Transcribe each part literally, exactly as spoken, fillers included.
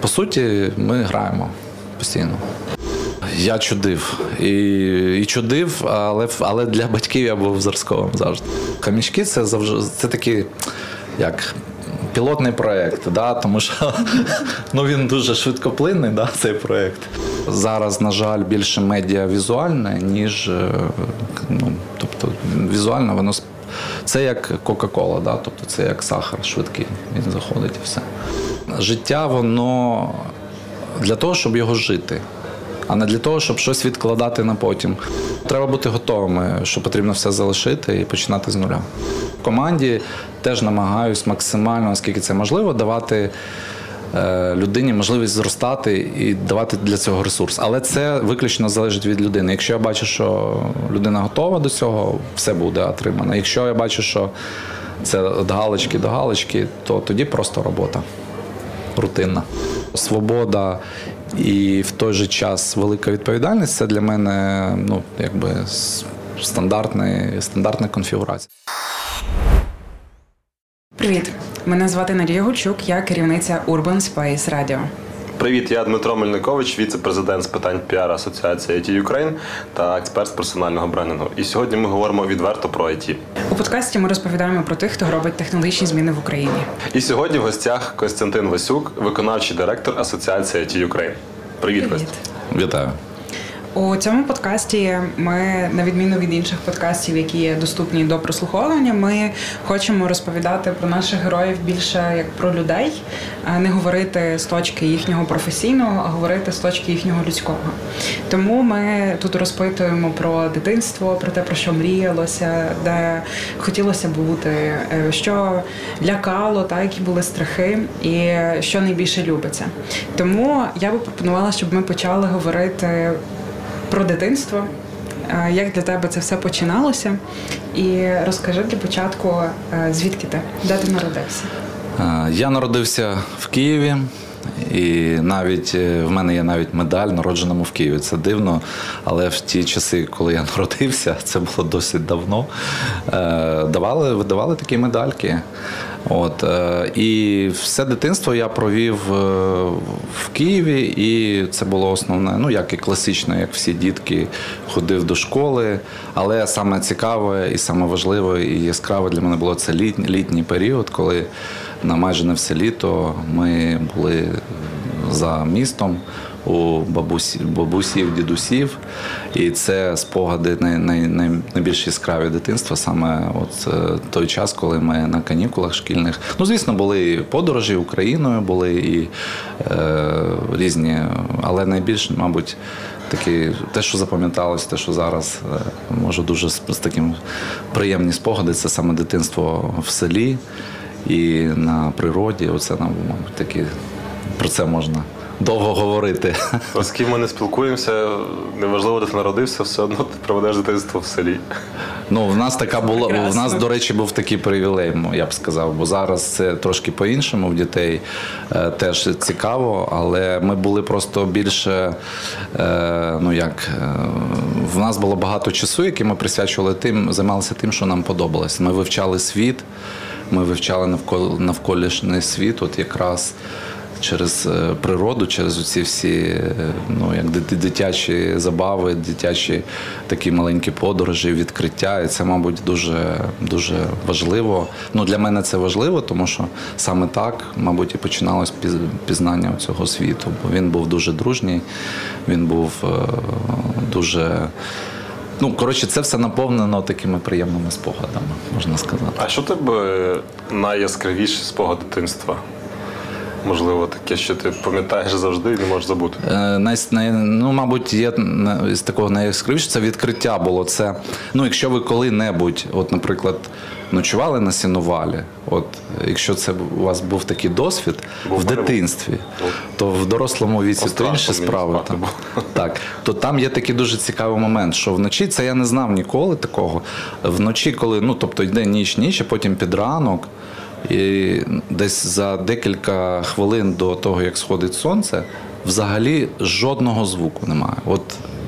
По суті, ми граємо постійно. Я чудив. І, і чудив, але, але для батьків я був зразковим завжди. Камічки – це завжди це такі, як пілотний проєкт, да? Тому що ну, він дуже швидкоплинний, да, цей проєкт. Зараз, на жаль, більше медіа візуальне, ніж ну, тобто, візуально воно це як Кока-Кола, да? Тобто це як сахар швидкий, він заходить і все. Життя воно для того, щоб його жити, а не для того, щоб щось відкладати на потім. Треба бути готовими, що потрібно все залишити і починати з нуля. В команді теж намагаюсь максимально, наскільки це можливо, давати людині можливість зростати і давати для цього ресурс. Але це виключно залежить від людини. Якщо я бачу, що людина готова до цього, все буде отримано. Якщо я бачу, що це від галочки до галочки, то тоді просто робота. Рутинна. Свобода і в той же час велика відповідальність – це для мене ну, якби стандартний, стандартна конфігурація. Привіт. Мене звати Нарія Гульчук, я керівниця Urban Space Radio. Привіт, я Дмитро Мельникович, віце-президент з питань піар асоціації ай ті Ukraine та експерт з персонального брендингу. І сьогодні ми говоримо відверто про ай ті. У подкасті ми розповідаємо про тих, хто робить технологічні зміни в Україні. І сьогодні в гостях Костянтин Васюк, виконавчий директор асоціації ай ті Ukraine. Привіт, Костя. Вітаю. У цьому подкасті ми, на відміну від інших подкастів, які є доступні до прослуховування, ми хочемо розповідати про наших героїв більше як про людей, а не говорити з точки їхнього професійного, а говорити з точки їхнього людського. Тому ми тут розпитуємо про дитинство, про те, про що мріялося, де хотілося бути, що лякало, та, які були страхи і що найбільше любиться. Тому я би пропонувала, щоб ми почали говорити про дитинство, як для тебе це все починалося. І розкажи для початку, звідки ти, де ти народився? Я народився в Києві, і навіть в мене є навіть медаль народженому в Києві. Це дивно, але в ті часи, коли я народився, це було досить давно, давали, видавали такі медальки. От, і все дитинство я провів в Києві, і це було основне, ну як і класично, як всі дітки, ходив до школи. Але саме цікаве і саме важливе і яскраве для мене було це літній, літній період, коли на майже на все літо ми були за містом у бабусів, бабусів, дідусів. І це спогади най, най, най, найбільш яскраві дитинства, саме от той час, коли ми на канікулах шкільних. Ну, звісно, були і подорожі Україною, були і е, різні, але найбільш, мабуть, такі, те, що запам'яталось, те, що зараз можу дуже з, з таким приємні спогади, це саме дитинство в селі і на природі. Оце нам, мабуть, такі, про це можна довго говорити. З ким ми не спілкуємося, неважливо, де ти народився, все одно ти проведеш дитинство в селі. Ну, в нас така була, в нас, до речі, був такий привілей, я б сказав, бо зараз це трошки по-іншому в дітей е, теж цікаво, але ми були просто більше, е, ну як, е, в нас було багато часу, який ми присвячували тим, займалися тим, що нам подобалось. Ми вивчали світ, ми вивчали навколо, навколишній світ, от якраз через природу, через ці всі ну, як дитячі забави, дитячі такі маленькі подорожі, відкриття. І це, мабуть, дуже, дуже важливо. Ну, для мене це важливо, тому що саме так, мабуть, і починалось пізнання цього світу. Бо він був дуже дружній, він був дуже... Ну, коротше, це все наповнено такими приємними спогадами, можна сказати. А що тебе найяскравіший спогад дитинства? Можливо, таке, що ти пам'ятаєш завжди і не можеш забути. Е, най, най, ну, мабуть, є з такого найяскравішого, це відкриття було. Це, ну, якщо ви коли-небудь, от, наприклад, ночували на сіновалі, от, якщо це у вас був такий досвід Бо в дитинстві, був. То в дорослому віці то інші справи. Там. Так, то там є такий дуже цікавий момент, що вночі, це я не знав ніколи такого, вночі, коли, ну, тобто йде ніч-ніч, а потім під ранок, і десь за декілька хвилин до того, як сходить сонце, взагалі жодного звуку немає. От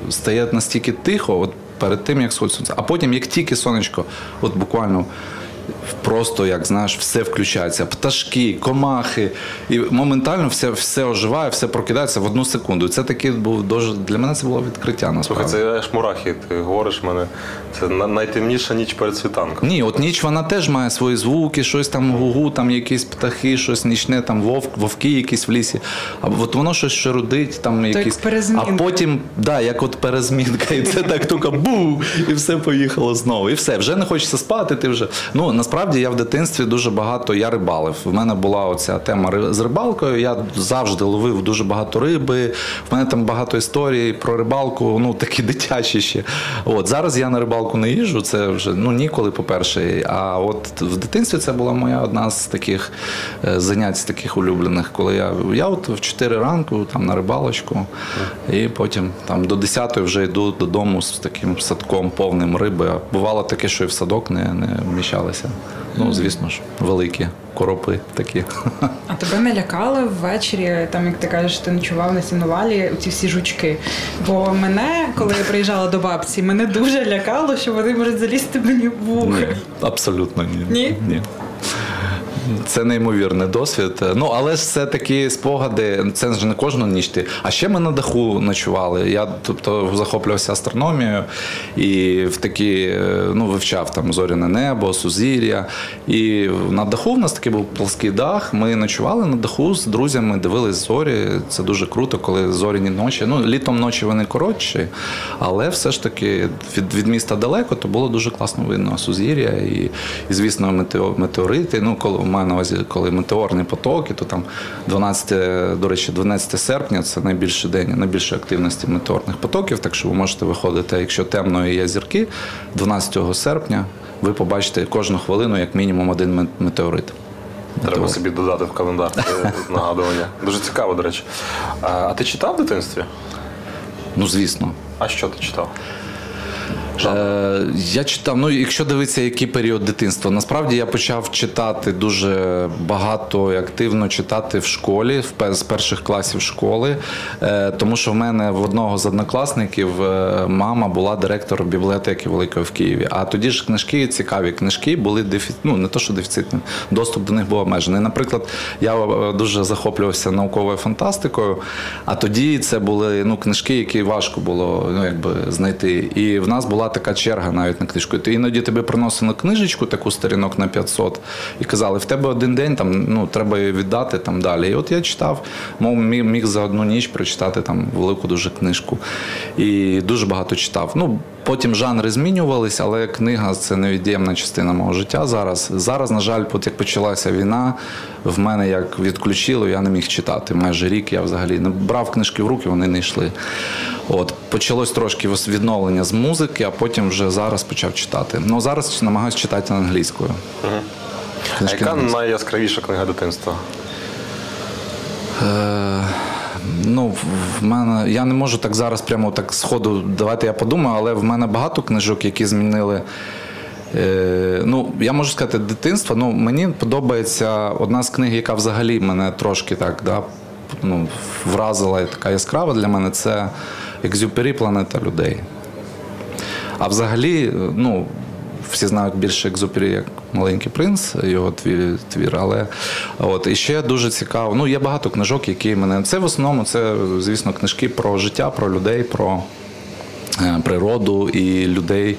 стає настільки тихо, от перед тим, як сходить сонце. А потім, як тільки сонечко, от буквально просто, як знаєш, все включається. Пташки, комахи. І моментально все, все оживає, все прокидається в одну секунду. Це таке був дуже, для мене це було відкриття, насправді. Слухай, це аж мурахи, ти говориш мене. Це найтемніша ніч перед світанком. Ні, от ніч вона теж має свої звуки, щось там гугу, там якісь птахи, щось нічне, там вовк, вовки якісь в лісі. А от воно щось шарудить, там якісь. А потім, да, як от перезмінка, і це так тільки бу, і все поїхало знову. І все, вже не хочеться спати, ти вже. Ну, насправді, я в дитинстві дуже багато, я рибалив. В мене була оця тема з рибалкою, я завжди ловив дуже багато риби, в мене там багато історій про рибалку, ну, такі дитячі ще. От, зараз я на рибалку не їжджу, це вже, ну, ніколи, по-перше. А от в дитинстві це була моя одна з таких занять, таких улюблених, коли я, я от в чотири ранку, там, на рибалочку, і потім там до десятої вже йду додому з таким садком повним риби. Бувало таке, що і в садок не, не вміщалися. Ну, звісно ж, великі коропи такі. А тебе не лякали ввечері, там, як ти кажеш, ти ночував на сіновалі, ці всі жучки? Бо мене, коли я приїжджала до бабці, мене дуже лякало, що вони можуть залізти мені в вуха. Ні, абсолютно ні. Ні? Ні. Це неймовірний досвід. Ну, але ж це такі спогади, це ж не кожну ніч ти. А ще ми на даху ночували. Я, тобто, захоплювався астрономією і в такі, ну, вивчав там зоряне небо, сузір'я. І на даху в нас такий був плоский дах. Ми ночували на даху з друзями, дивились зорі. Це дуже круто, коли зоряні ночі. Ну, літом ночі вони коротші, але все ж таки від, від міста далеко, то було дуже класно видно сузір'я і, і звісно, метео, метеорити. Ну, коли маю на увазі, коли метеорні потоки, то там дванадцяте, до речі, дванадцятого серпня – це найбільший день, найбільшої активності метеорних потоків, так що ви можете виходити, якщо темно і є зірки, дванадцятого серпня ви побачите кожну хвилину як мінімум один метеорит. Треба метеорит. Собі додати в календар нагадування. Дуже цікаво, до речі. А ти читав в дитинстві? Ну, звісно. А що ти читав? Е, я читав, ну, якщо дивитися, який період дитинства. Насправді я почав читати дуже багато і активно читати в школі, з перших класів школи, е, тому що в мене в одного з однокласників мама була директором бібліотеки великої в Києві. А тоді ж книжки, цікаві книжки, були дефіцитні, ну, не то, що дефіцитні, доступ до них був обмежений. Наприклад, я дуже захоплювався науковою фантастикою, а тоді це були, ну, книжки, які важко було, ну, якби, знайти. І в нас була така черга навіть на книжку. Ти іноді тобі приносили книжечку, таку сторінок на п'ятсот, і казали, в тебе один день, там, ну, треба її віддати, там, далі. І от я читав, мов, міг за одну ніч прочитати там велику дуже книжку. І дуже багато читав. Ну, потім жанри змінювалися, але книга – це невід'ємна частина мого життя зараз. Зараз, на жаль, от як почалася війна, в мене як відключило, я не міг читати. Майже рік я взагалі не брав книжки в руки, вони не йшли. От, почалось трошки відновлення з музики, а потім вже зараз почав читати. Ну, зараз намагаюся читати англійською. Угу. А яка найяскравіша книга дитинства? Е... Ну, в мене, я не можу так зараз прямо так з ходу, давайте я подумаю, але в мене багато книжок, які змінили, е, ну, я можу сказати, дитинство. Ну, мені подобається одна з книг, яка взагалі мене трошки так, да, ну, вразила і така яскрава для мене, це «Екзюпері. Планета людей». А взагалі, ну, всі знають більше Екзюпері як «Маленький принц», його твір, твір, але от, і ще дуже цікаво. Ну, є багато книжок, які мене... Це в основному, це, звісно, книжки про життя, про людей, про е, природу і людей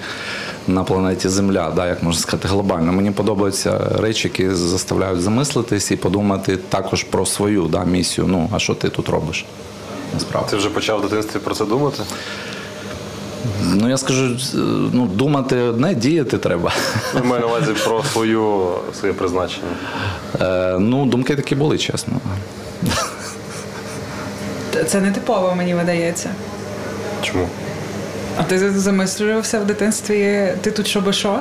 на планеті Земля, да, як можна сказати, глобально. Мені подобаються речі, які заставляють замислитись і подумати також про свою, да, місію. Ну, а що ти тут робиш? Насправді. Ти вже почав в дитинстві про це думати? Ну, я скажу, ну, думати одне, діяти треба. Я маю на увазі про свою, своє призначення. Е, ну, думки такі були, чесно. Це не типово, мені видається. Чому? А ти замислювався в дитинстві, ти тут що би що?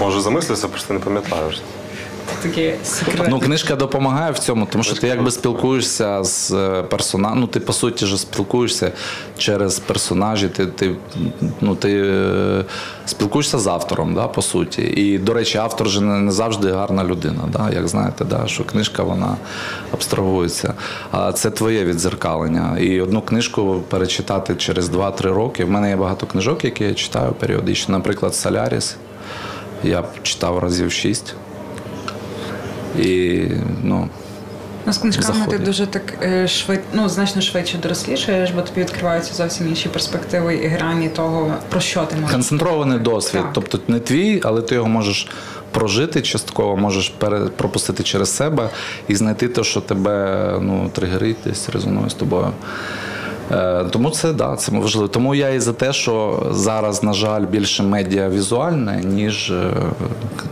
Може, замислився, просто не пам'ятаєш. Ну, книжка допомагає в цьому, тому що ти якби спілкуєшся з персонажем, ну, ти, по суті ж, спілкуєшся через персонажі, ти, ти, ну, ти спілкуєшся з автором, да, по суті. І, до речі, автор же не завжди гарна людина, да, як знаєте, да, що книжка, вона абстрагується. А це твоє відзеркалення. І одну книжку перечитати через два-три роки. В мене є багато книжок, які я читаю періодично, наприклад, «Соляріс». я читав разів шість. І, ну, ну, з книжками ти дуже так швид... ну, значно швидше дорослішаєш, бо тобі відкриваються зовсім інші перспективи і грані того, про що ти можеш. Концентрований досвід. Так. Тобто не твій, але ти його можеш прожити частково, можеш пере... пропустити через себе і знайти те, що тебе, ну, тригерить, десь резонує з тобою. Е, тому це, да, це важливо. Тому я і за те, що зараз, на жаль, більше медіа візуальне, ніж,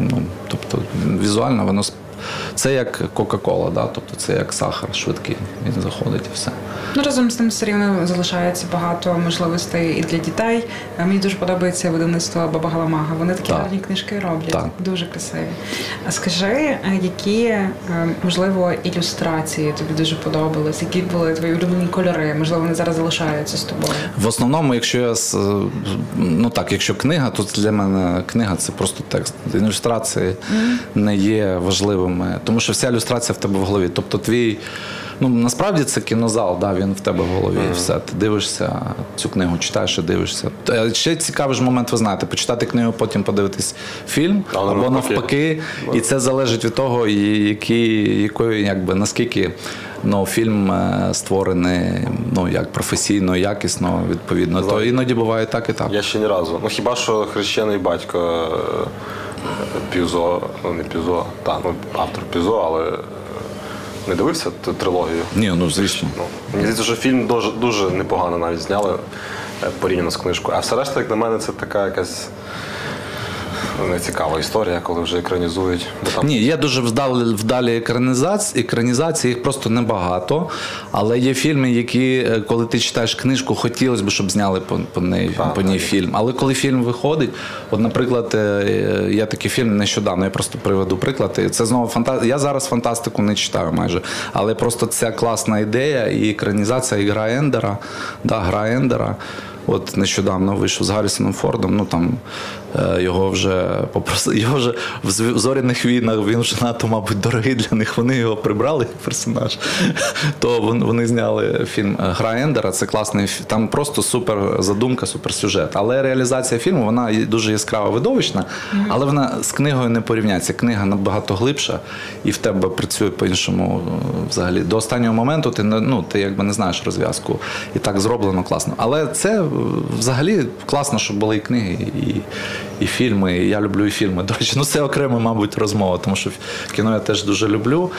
ну, тобто візуально воно спрацює. Це як Кока-Кола, да? Тобто це як сахар швидкий, він заходить і все. Ну, разом з тим все рівно залишається багато можливостей і для дітей. Мені дуже подобається видавництво Бабагаламага. Вони такі гарні книжки роблять, так. Дуже красиві. А скажи, які, можливо, ілюстрації тобі дуже подобались? Які були твої улюблені кольори? Можливо, вони зараз залишаються з тобою? В основному, якщо я, ну так, якщо книга, то для мене книга – це просто текст. Ілюстрації mm-hmm. не є важливим. Тому що вся ілюстрація в тебе в голові. Тобто твій, ну, насправді це кінозал, да, він в тебе в голові. Mm-hmm. Все, ти дивишся цю книгу, читаєш і дивишся. Ще цікавий ж момент, ви знаєте, почитати книгу, потім подивитись фільм, але або навпаки. навпаки. І це залежить від того, який, який, якби, наскільки, ну, фільм створений, ну, як професійно, якісно, відповідно. Зал. То іноді буває так і так. Я ще ні разу. Ну, хіба що хрещений батько... Пізо, ну не Пізо, та, ну, автор Пізо, але не дивився трилогію? Ні, ну звісно. Ну, мені здається, що фільм дуже, дуже непогано навіть зняли порівняно з книжкою. А все решта, як на мене, це така якась нецікава історія, коли вже екранізують. Там... Ні, є дуже вдалі, вдалі екранізації, екранізації, їх просто небагато. Але є фільми, які, коли ти читаєш книжку, хотілося б, щоб зняли по, по, неї, а, по ній фільм. Але коли фільм виходить, от, наприклад, я такий фільм нещодавно, я просто приведу приклад. Це знову фанта... Я зараз фантастику не читаю майже, але просто ця класна ідея і екранізація, і гра Ендера, да, гра Ендера. От нещодавно вийшов з Гаррісоном Фордом, ну там е, його вже попросили, його вже в зоряних війнах, він вже надто, мабуть, дорогий для них, вони його прибрали, персонаж, то вони зняли фільм «Гра Ендера», це класний, там просто супер задумка, суперсюжет. Але реалізація фільму, вона дуже яскрава, видовищна, але вона з книгою не порівняється, книга набагато глибша і в тебе працює по-іншому взагалі. До останнього моменту ти, ну, ти якби не знаєш розв'язку, і так зроблено класно. Але це взагалі класно, щоб були і книги, і, і фільми. І я люблю і фільми. До речі, ну це окрема, мабуть, розмова, тому що кіно я теж дуже люблю.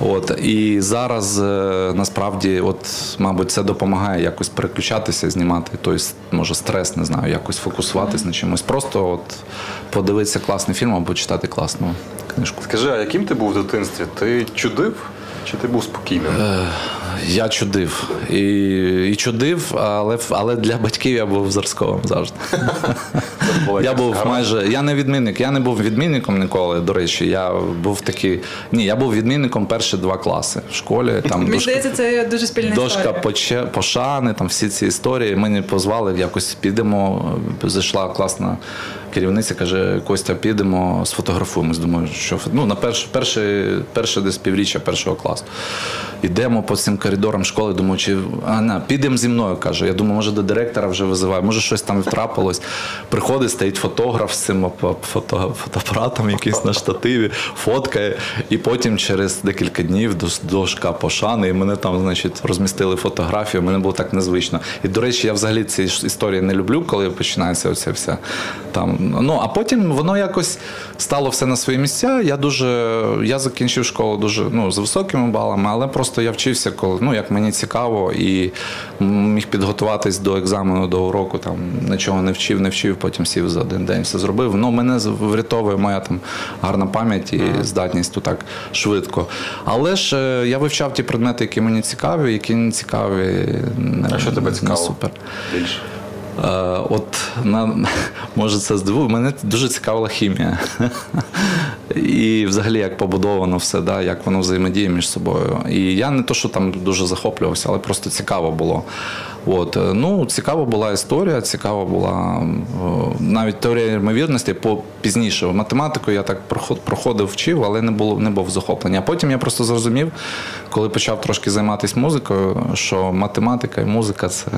От. І зараз насправді, от, мабуть, це допомагає якось переключатися, знімати той, може, стрес, не знаю, якось фокусуватись на чимось. Просто от подивитися класний фільм або читати класну книжку. Скажи, а яким ти був в дитинстві? Ти чудив? Чи ти був спокійним? Я чудив. І, і чудив, але, але для батьків я був зразковим завжди. Я був майже... Я не відмінник. Я не був відмінником ніколи, до речі. Я був такий... Ні, я був відмінником перші два класи в школі. Мені здається, це дуже спільна історія. Дошка пошани, там всі ці історії. Мені позвали якось, підемо, зайшла класна керівниця, каже: Костя, підемо, сфотографуємось. Думаю, що... Ну, на перше, перше, перше десь півріччя першого класу. Ідемо по цим коридорам школи, думаю, чи... А, не, підемо зі мною, каже. Я думаю, може, до директора вже визиваю, може, щось там втрапилось. Приходить, стоїть фотограф з цим фото... фотоапаратом якийсь на штативі, фоткає. І потім через декілька днів дошка пошани, і мене там, значить, розмістили фотографію, мене було так незвично. І, до речі, я взагалі ці історії не люблю, коли починається оця вся там... Ну, а потім воно якось стало все на свої місця. Я дуже, я закінчив школу дуже, ну, з високими балами, але просто я вчився, коли, ну, як мені цікаво, і міг підготуватись до екзамену, до уроку, там, нічого не вчив, не вчив, потім сів за один день, все зробив. Ну, мене врятовує моя там гарна пам'ять і здатність тут так швидко. Але ж я вивчав ті предмети, які мені цікаві, які не цікаві. Не, а що тебе цікаво? Супер. Більше? От, на, може, це здивує, мене дуже цікавила хімія. І взагалі, як побудовано все, да, як воно взаємодіє між собою. І я не то, що там дуже захоплювався, але просто цікаво було. От. Ну, цікава була історія, цікава була навіть теорія ймовірності, пізніше. Математику я так проходив, вчив, але не було, не був захоплення. А потім я просто зрозумів, коли почав трошки займатися музикою, що математика і музика – це...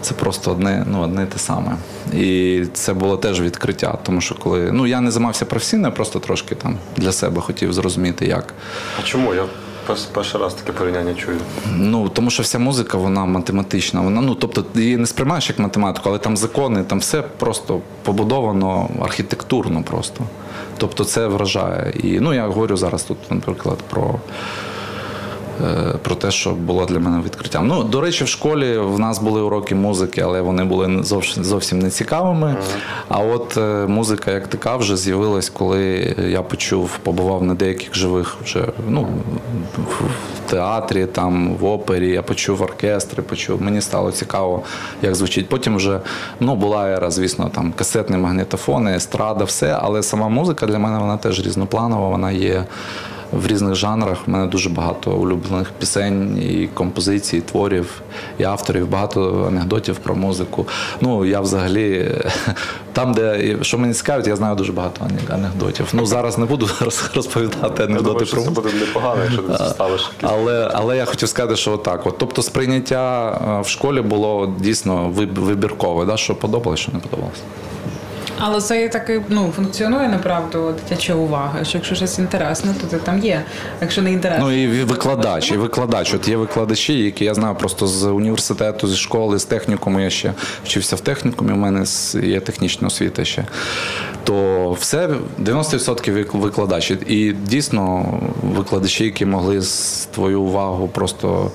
це просто одне, ну, одне те саме. І це було теж відкриття, тому що коли... Ну, я не займався професійно, я просто трошки там для себе хотів зрозуміти, як. А чому? Я перший раз таке порівняння чую. Ну, тому що вся музика, вона математична. Вона, ну, тобто, ти її не сприймаєш як математику, але там закони, там все просто побудовано архітектурно просто. Тобто, це вражає. І, ну, я говорю зараз тут, наприклад, про... про те, що було для мене відкриттям. Ну, до речі, в школі в нас були уроки музики, але вони були зовсім не цікавими. А от музика як така вже з'явилась, коли я почув, побував на деяких живих вже, ну, в театрі, там, в опері, я почув оркестри, почув. Мені стало цікаво, як звучить. Потім вже, ну, була ера, звісно, там, касетні магнітофони, естрада, все, але сама музика для мене, вона теж різнопланова, вона є в різних жанрах. У мене дуже багато улюблених пісень, і композицій, і творів, і авторів, багато анекдотів про музику. Ну, я взагалі, там, де, що мені цікавить, я знаю дуже багато анекдотів. Ну, зараз не буду розповідати анекдоти про музику. Я думаю, що це буде непогано, якщо ти ставиш. Але, але я хотів сказати, що отак. От, тобто сприйняття в школі було дійсно вибіркове, да? Що подобалось, що не подобалось. Але це таки, ну, функціонує, направду, дитяча увага, що якщо щось інтересне, то це там є, якщо не інтересне. Ну, і викладач, і викладач. От є викладачі, які я знаю просто з університету, зі школи, з технікуму. Я ще вчився в технікумі, у мене є технічна освіта ще. То все, дев'яносто відсотків викладачі. І дійсно викладачі, які могли твою увагу просто...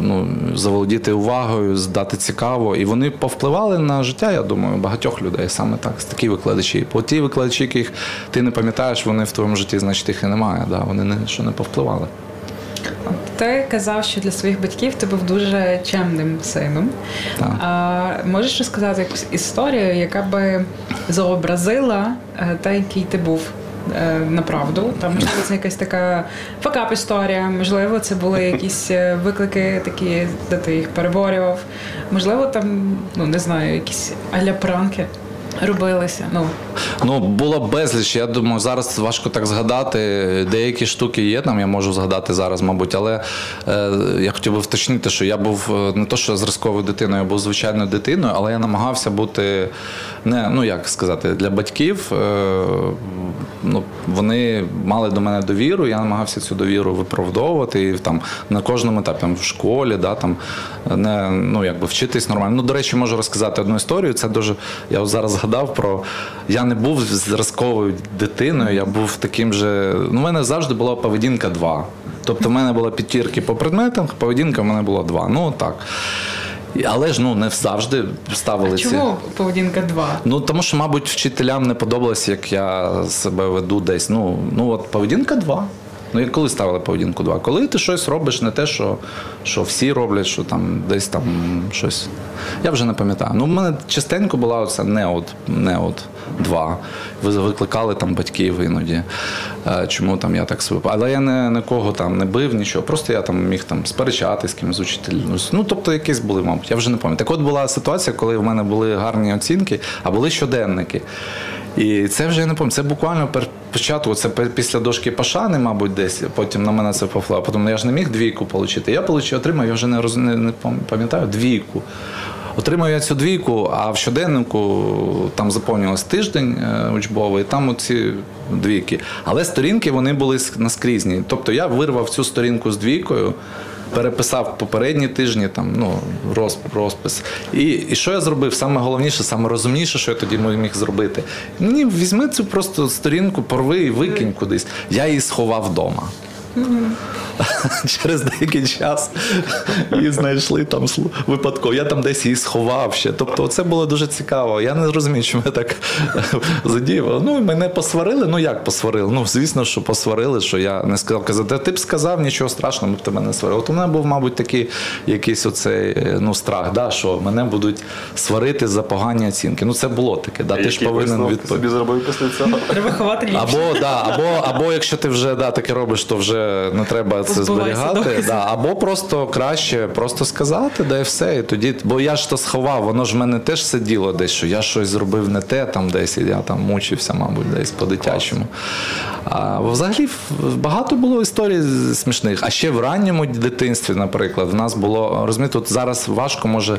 ну, заволодіти увагою, здати цікаво. І вони повпливали на життя, я думаю, багатьох людей саме так, такі викладачі. Бо ті викладачі, яких ти не пам'ятаєш, вони в твоєму житті, значить, їх і немає. Да? Вони не, що не повпливали. Ти казав, що для своїх батьків ти був дуже чемним сином. Так. А можеш розказати якусь історію, яка би зобразила те, який ти був? Направду. Там, можливо, це якась така факап-історія, можливо, це були якісь виклики такі, де ти їх переборював, можливо, там, ну, не знаю, якісь а-ля пранки робилися. Ну. ну, було безліч, я думаю, зараз важко так згадати, деякі штуки є, там я можу згадати зараз, мабуть, але е, я хотів би вточнити, що я був не то, що зразковою дитиною, я був звичайною дитиною, але я намагався бути, не, ну, як сказати, для батьків, е, ну, вони мали до мене довіру, я намагався цю довіру виправдовувати, і там, на кожному етапі, там, в школі, да, там, не, ну, якби вчитись нормально. Ну, до речі, можу розказати одну історію, це дуже, я зараз згадав про, я не був зразковою дитиною, я був таким же, ну, в мене завжди була поведінка два. Тобто в мене була п'ятірки по предметах, поведінка в мене була два, ну, так. Але ж, ну, не завжди ставили а ці... Чому поведінка два? Ну, тому що, мабуть, вчителям не подобалось, як я себе веду десь. Ну, ну от поведінка два. Ну, і коли ставили поведінку два? Коли ти щось робиш не те, що, що всі роблять, що там десь там щось. Я вже не пам'ятаю. Ну, в мене частенько була оця не от, не от два. Ви викликали там батьків іноді. Чому там я так себе... Але я не, нікого там не бив, нічого. Просто я там міг там сперечатись з кимось, з учителем. Ну, тобто якісь були, мабуть. Я вже не пам'ятаю. Так от була ситуація, коли в мене були гарні оцінки, а були щоденники. І це вже я не пам'ятаю. Це буквально початку, це після дошки пошани, мабуть, десь. Потім на мене це повпливало. Потім я ж не міг двійку отримати. Я отримав, я вже не, роз... не пам'ятаю, двійку. Отримав я цю двійку, а в щоденнику там заповнювався тиждень учбовий, там оці двійки. Але сторінки, вони були наскрізні. Тобто я вирвав цю сторінку з двійкою, переписав попередні тижні, там, ну, розпис. І, і що я зробив? Саме головніше, саме розумніше, що я тоді міг зробити. Мені візьми цю просто сторінку, порви і викинь кудись. Я її сховав вдома. Mm-hmm. Через деякий час її знайшли там випадково. Я там десь її сховав ще. Тобто це було дуже цікаво. Я не розумію, чому я так задіяв. Ну, мене посварили. Ну, як посварили? Ну, звісно, що посварили, що я не сказав. Казати, ти б сказав, нічого страшного, ми б тебе не сварили. От у мене був, мабуть, такий якийсь оцей, ну, страх, да, що мене будуть сварити за погані оцінки. Ну, це було таке. Да? Ти ж повинен відповідати. Треба ховати ліпше. Або, да, або, або якщо ти вже, да, таке робиш, то вже не треба це зберігати, да, або просто краще просто сказати, да, і все, і тоді, бо я ж то сховав, воно ж в мене теж сиділо десь, що я щось зробив не те там десь, і я там мучився, мабуть, десь по-дитячому. А взагалі багато було історій смішних. А ще в ранньому дитинстві, наприклад, в нас було, розумієте, от зараз важко, може,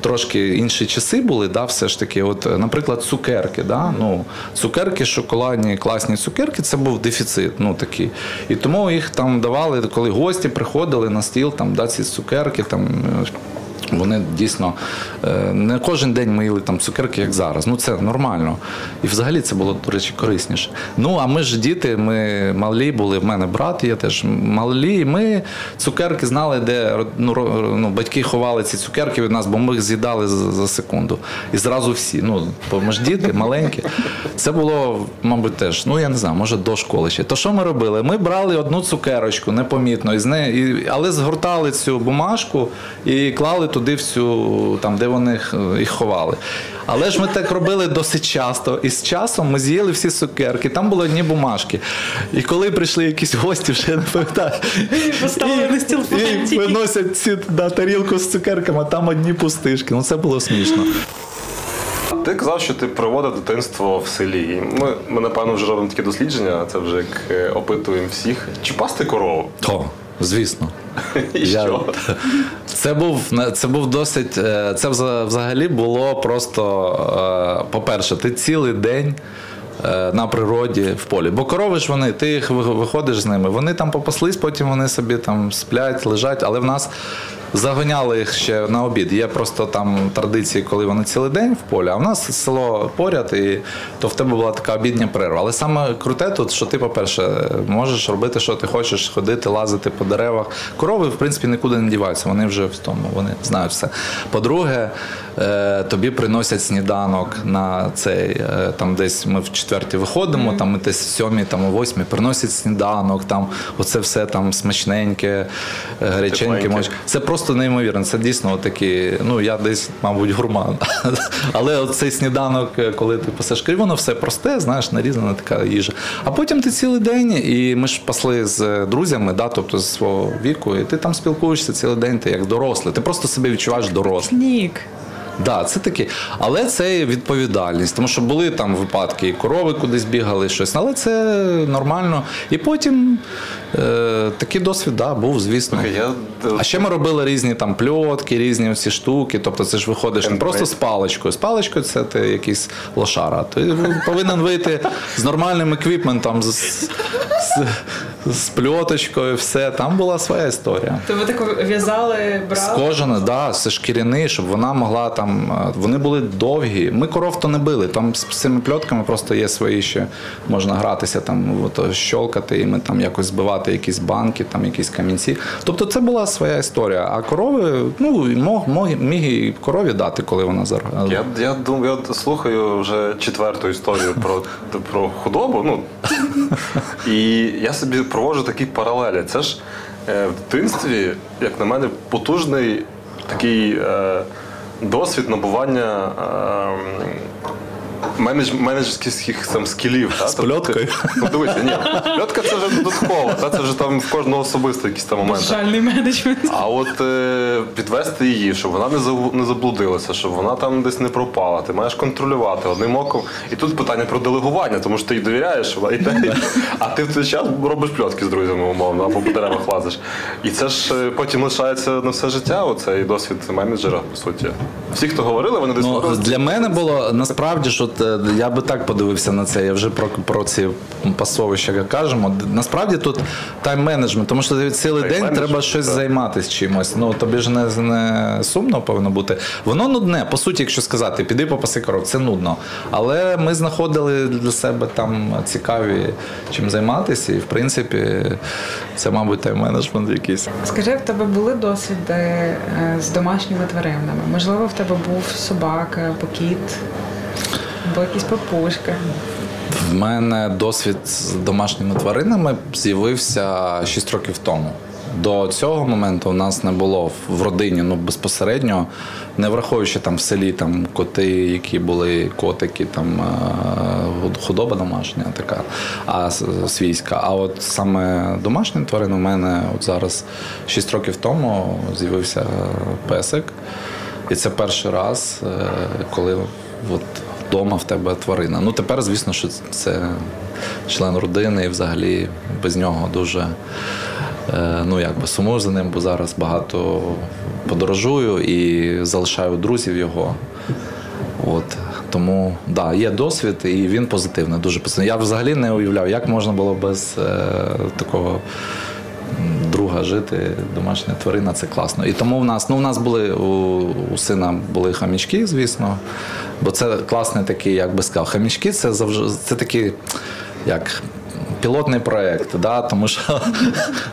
трошки інші часи були, да, все ж таки, от, наприклад, цукерки, да, ну, цукерки, шоколадні, класні цукерки, це був дефіцит, ну, такий. І тому їх там давали, коли гості приходили на стіл, там, да, ці цукерки, там, вони дійсно, не кожен день ми їли там цукерки, як зараз. Ну, це нормально. І взагалі це було, до речі, корисніше. Ну, а ми ж діти, ми малі були, в мене брат є теж малі, і ми цукерки знали, де ну, батьки ховали ці цукерки від нас, бо ми їх з'їдали за, за секунду. І зразу всі, ну, бо ми ж діти, маленькі. Це було, мабуть, теж, ну, я не знаю, може, до школи ще. То що ми робили? Ми брали одну цукерочку, непомітно, із неї, але згортали цю бумажку і клали туди, туди всю, там, де вони їх ховали. Але ж ми так робили досить часто. І з часом ми з'їли всі цукерки, там були одні бумажки. І коли прийшли якісь гості, вже не пам'ятаю. Поставили на стіл фантики. І виносять ці, да, тарілку з цукерками, а там одні пустишки. Ну, це було смішно. Ти казав, що ти проводив дитинство в селі. Ми, ми напевно, вже робимо такі дослідження, це вже як опитуємо всіх. Чи пасти корову? То. Звісно. І я, що? Це був, це був досить, це взагалі було просто, по-перше, ти цілий день на природі, в полі. Бо корови ж вони, ти їх виходиш з ними, вони там попаслись, потім вони собі там сплять, лежать, але в нас загоняли їх ще на обід. Є просто там традиції, коли вони цілий день в полі, а в нас село поряд, і то в тебе була така обідня перерва. Але саме круте тут, що ти, по-перше, можеш робити, що ти хочеш, ходити, лазити по деревах. Корови, в принципі, нікуди не діваються, вони вже в тому, вони знають все. По-друге, тобі приносять сніданок на цей, там десь ми в четвертій виходимо, там ми десь в сьомій, там у восьмій, приносять сніданок, там оце все там смачненьке, гаряченьке. Це просто неймовірно, це дійсно такі, ну я десь, мабуть, гурман. Але оцей сніданок, коли ти пасеш крів, воно все просте, знаєш, нарізана така їжа. А потім ти цілий день, і ми ж пасли з друзями, да, тобто зі свого віку, і ти там спілкуєшся цілий день, ти як дорослий, ти просто себе відчуваєш дорослим. Пікнік. Да, це таке. Але це відповідальність, тому що були там випадки, і корови кудись бігали, щось, але це нормально. І потім е, такий досвід, да, був, звісно. Okay, я... А ще ми робили різні там пльотки, різні всі штуки, тобто це ж виходиш не просто з паличкою. З паличкою це ти якийсь лошара. Ти повинен вийти з нормальним еквіпментом, з, з, з, з пльоточкою, все. Там була своя історія. То ви так в'язали, брали? З кожаної, так, да, з шкіряної, щоб вона могла там. Там, вони були довгі. Ми коров то не били. Там з цими пльотками просто є свої ще, можна гратися, там, от, щолкати, і ми там якось збивати якісь банки, там якісь камінці. Тобто це була своя історія. А корови, ну, мог, мог, міг і корові дати, коли вона заргала. Я, я, я, я слухаю вже четверту історію про, про худобу. Ну, і я собі проводжу такі паралелі. Це ж е, в дитинстві, як на мене, потужний такий... Е, досвід набування е, менедж, менеджерських там, скілів. Та? З пльоткою? Ну, дивіться, ні, пльотка це вже додатково, та? Це вже там в кожного особисто якісь там моменти. Держальний менеджмент. А от е, підвести її, щоб вона не заблудилася, щоб вона там десь не пропала, ти маєш контролювати одним оком. І тут питання про делегування, тому що ти їй довіряєш, вона йде, а ти в той час робиш пльотки з друзями, умовно, або по деревах лазиш. І це ж потім лишається на все життя, оцей досвід менеджера, по суті. Всі, хто говорили, вони десь... Ну, для мене було, насправді, що я би так подивився на це, я вже про, про ці пасовища кажемо. Насправді тут тайм-менеджмент, тому що цілий день треба щось так. займатися чимось. Ну, тобі ж не, не сумно повинно бути. Воно нудне, по суті, якщо сказати, піди попаси коров, це нудно. Але ми знаходили для себе там цікаві, чим займатися, і, в принципі, це, мабуть, тайм-менеджмент якийсь. Скажи, в тебе були досвіди з домашніми тваринами? Можливо, в тебе був собака, або кіт, або якісь папушки? В мене досвід з домашніми тваринами з'явився шість років тому. До цього моменту у нас не було в родині, ну, безпосередньо, не враховуючи там в селі там коти, які були котики, там худоба домашня така, а свійська. А от саме домашні тварини у мене от зараз шість років тому з'явився песик. І це перший раз, коли от вдома в тебе тварина. Ну, тепер, звісно, що це член родини, і взагалі без нього дуже, ну, якби сумую за ним, бо зараз багато подорожую і залишаю друзів його. От. Тому, да, є досвід, і він позитивний, дуже позитивний. Я взагалі не уявляв, як можна було без е, такого друга жити, домашня тварина, це класно. І тому в нас, ну, в нас були, у, у сина були хомячки, звісно, бо це класний такий, як би сказав, хомячки, це завжди, це такі, як... пілотний проєкт, да, тому що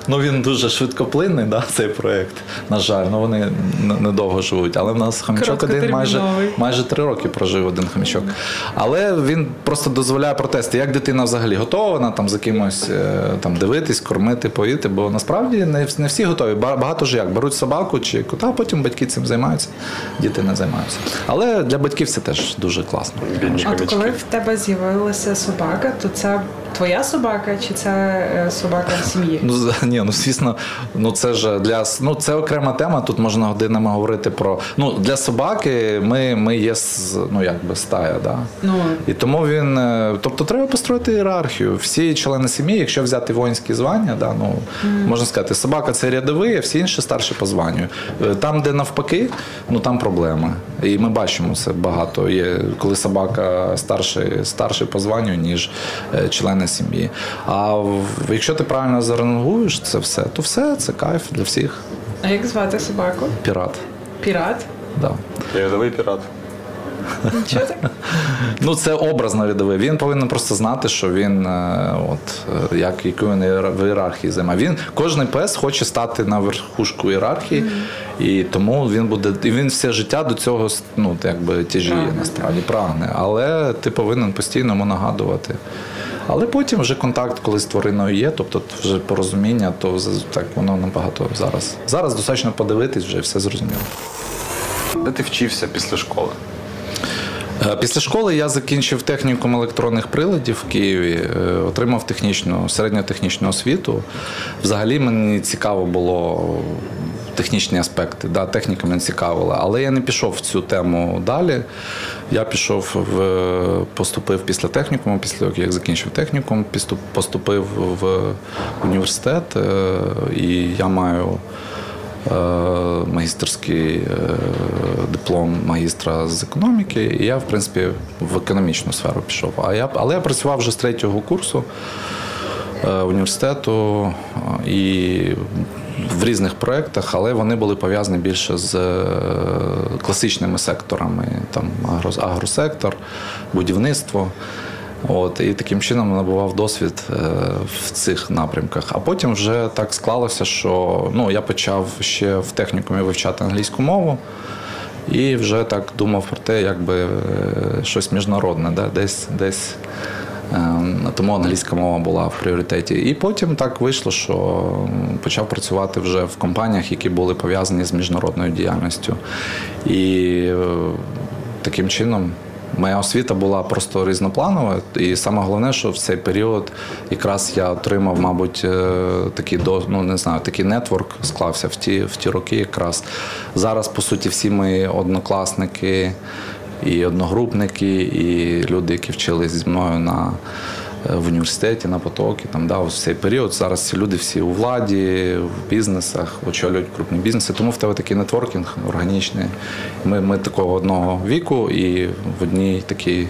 ну, він дуже швидкоплинний, да, цей проєкт, на жаль, ну, вони недовго живуть. Але в нас хомячок один майже, майже три роки прожив один хомячок. Але він просто дозволяє протести, як дитина взагалі готова вона там, за кимось там, дивитись, кормити, поїти, бо насправді не, не всі готові. Багато ж як, беруть собаку чи кота, а потім батьки цим займаються, діти не займаються. Але для батьків це теж дуже класно. От коли в тебе з'явилася собака, то це твоя собака? Чи це собака в сім'ї? Ну, ні, ну, звісно, ну, це ж для, ну, це окрема тема, тут можна годинами говорити про... Ну, для собаки ми, ми є, ну, якби стая, да? Ну. І тому він... Тобто, треба построїти ієрархію. Всі члени сім'ї, якщо взяти воїнські звання, да, ну, mm. можна сказати, собака – це рядовий, а всі інші старші по званню. Там, де навпаки, ну, там проблеми. І ми бачимо це багато. Є, коли собака старший, старший по званню, ніж члени сім'ї. А якщо ти правильно зарангуєш це все, то все, це кайф для всіх. А як звати собаку? Пірат. Пірат? Так. Да. Рядовий пірат. Нічого так? Ну, це образно рядовий. Він повинен просто знати, що він, от, як, яку він в ієрархії займає. Він, кожен пес хоче стати на верхушку ієрархії, mm-hmm. і тому він буде, і він все життя до цього, ну, якби тяжіє, насправді, прагне. Але ти повинен постійно йому нагадувати. Але потім вже контакт, коли з твариною є, тобто вже порозуміння, то так воно набагато зараз. Зараз достатньо подивитись, вже все зрозуміло. Де ти вчився після школи? Після школи я закінчив технікум електронних приладів в Києві, отримав технічну, середньотехнічну освіту. Взагалі мені цікаво було технічні аспекти, да, техніка мене цікавила, але я не пішов в цю тему далі. Я пішов, в, поступив після технікуму, після того, як закінчив технікум, поступив в університет, і я маю магістерський диплом магістра з економіки, і я, в принципі, в економічну сферу пішов. А я, але я працював вже з третього курсу університету і в різних проєктах, але вони були пов'язані більше з класичними секторами, там агросектор, будівництво. От, і таким чином набував досвід е, в цих напрямках. А потім вже так склалося, що ну, я почав ще в технікумі вивчати англійську мову і вже так думав про те, як би е, щось міжнародне, да, десь, десь. Тому англійська мова була в пріоритеті. І потім так вийшло, що почав працювати вже в компаніях, які були пов'язані з міжнародною діяльністю. І таким чином моя освіта була просто різнопланова. І саме головне, що в цей період якраз я отримав, мабуть, такий, ну, не знаю, такий нетворк склався в ті, в ті роки якраз. Зараз, по суті, всі мої однокласники і одногрупники, і люди, які вчились зі мною на, в університеті, на потокі, там, да, ось цей період. Зараз ці люди всі у владі, в бізнесах, очолюють крупні бізнеси. Тому в тебе такий нетворкінг органічний. Ми, ми такого одного віку і в одній такій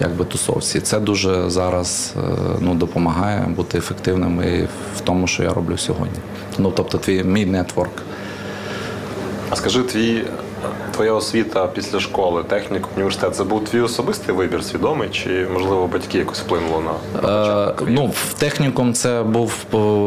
якби тусовці. Це дуже зараз ну, допомагає бути ефективним і в тому, що я роблю сьогодні. Ну, тобто твій мій нетворк. А скажи, твій Твоя освіта після школи, технікум, університет, це був твій особистий вибір, свідомий, чи, можливо, батьки якось вплинули на, на початок? Е, ну, в технікум це був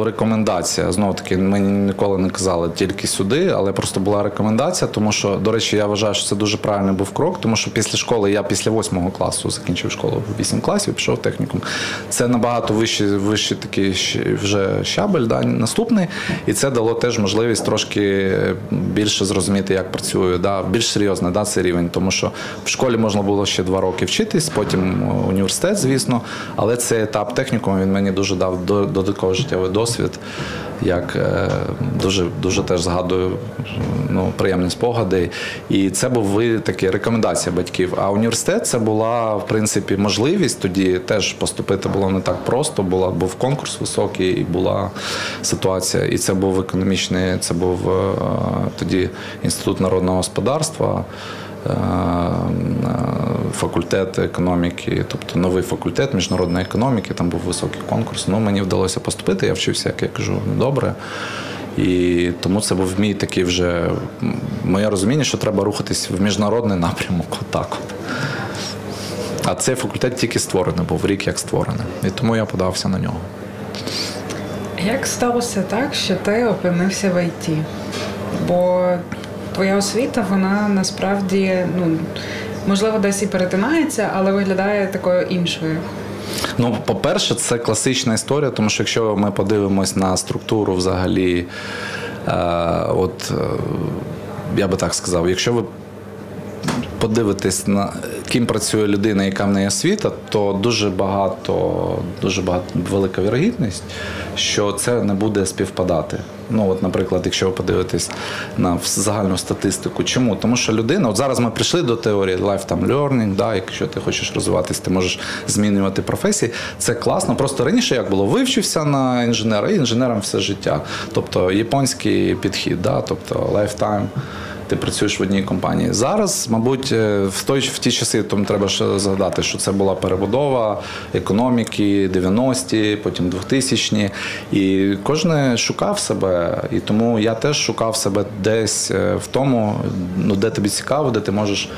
рекомендація. Знову таки, мені ніколи не казали тільки сюди, але просто була рекомендація, тому що, до речі, я вважаю, що це дуже правильний був крок, тому що після школи, я після восьмого класу закінчив школу в вісім класів, пішов в технікум. Це набагато вищий, вищий такий вже щабель, да, наступний, і це дало теж можливість трошки більше зрозуміти, як працює. Да, більш серйозний, да, цей рівень, тому що в школі можна було ще два роки вчитись, потім університет, звісно, але цей етап технікуму, він мені дуже дав додатковий життєвий досвід, як дуже, дуже теж згадую ну, приємні спогади. І це були такі рекомендації батьків. А університет це була, в принципі, можливість. Тоді теж поступити було не так просто. Була, був конкурс високий і була ситуація. І це був економічний, це був тоді Інститут народного господарства, факультет економіки, тобто новий факультет міжнародної економіки, там був високий конкурс. Ну, мені вдалося поступити, я вчився, як я кажу, добре. І тому це був мій такий вже, моє розуміння, що треба рухатись в міжнародний напрямок, отак от. А цей факультет тільки створений був, рік як створений. І тому я подався на нього. Як сталося так, що ти опинився в ай ті? Бо твоя освіта, вона насправді, ну, можливо, десь і перетинається, але виглядає такою іншою. Ну, по-перше, це класична історія, тому що якщо ми подивимось на структуру взагалі, е- от, е- я би так сказав, якщо ви подивитись на ким працює людина, яка в неї освіта, то дуже багато, дуже багато велика вірогідність, що це не буде співпадати. Ну, от, наприклад, якщо ви подивитесь на загальну статистику. Чому? Тому що людина, от зараз ми прийшли до теорії lifetime learning, да, якщо ти хочеш розвиватись, ти можеш змінювати професії. Це класно. Просто раніше як було? Вивчився на інженера і інженером все життя. Тобто японський підхід, да, тобто lifetime. Ти працюєш в одній компанії. Зараз, мабуть, в, той, в ті часи, тому треба ще згадати, що це була перебудова економіки, дев'яності, потім двохтисячні. І кожен шукав себе. І тому я теж шукав себе десь в тому, ну, де тобі цікаво, де ти можеш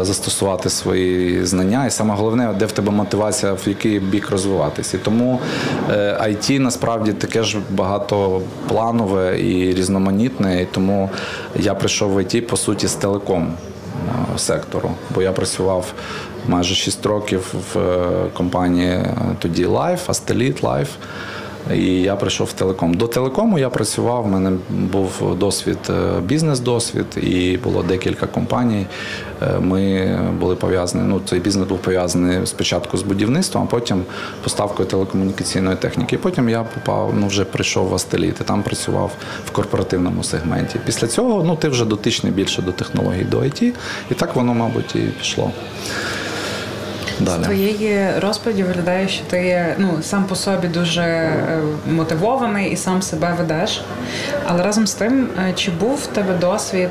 застосувати свої знання. І саме головне, де в тебе мотивація, в який бік розвиватись. І тому ай ті насправді таке ж багатопланове і різноманітне. І тому я прийшов в ай ті, по суті, з телеком сектору. Бо я працював майже шість років в компанії тоді Life, Астеліт, Life. І я прийшов в телеком. До телекому я працював, в мене був досвід, бізнес-досвід, і було декілька компаній. Ми були пов'язані, ну, цей бізнес був пов'язаний спочатку з будівництвом, а потім поставкою телекомунікаційної техніки. І потім я попав, ну, вже прийшов в Астеліт, і там працював в корпоративному сегменті. Після цього, ну, ти вже дотичний більше до технологій, до ай ті, і так воно, мабуть, і пішло. Далі. З твоєї розповіді виглядає, що ти, ну, сам по собі дуже мотивований і сам себе ведеш. Але разом з тим, чи був в тебе досвід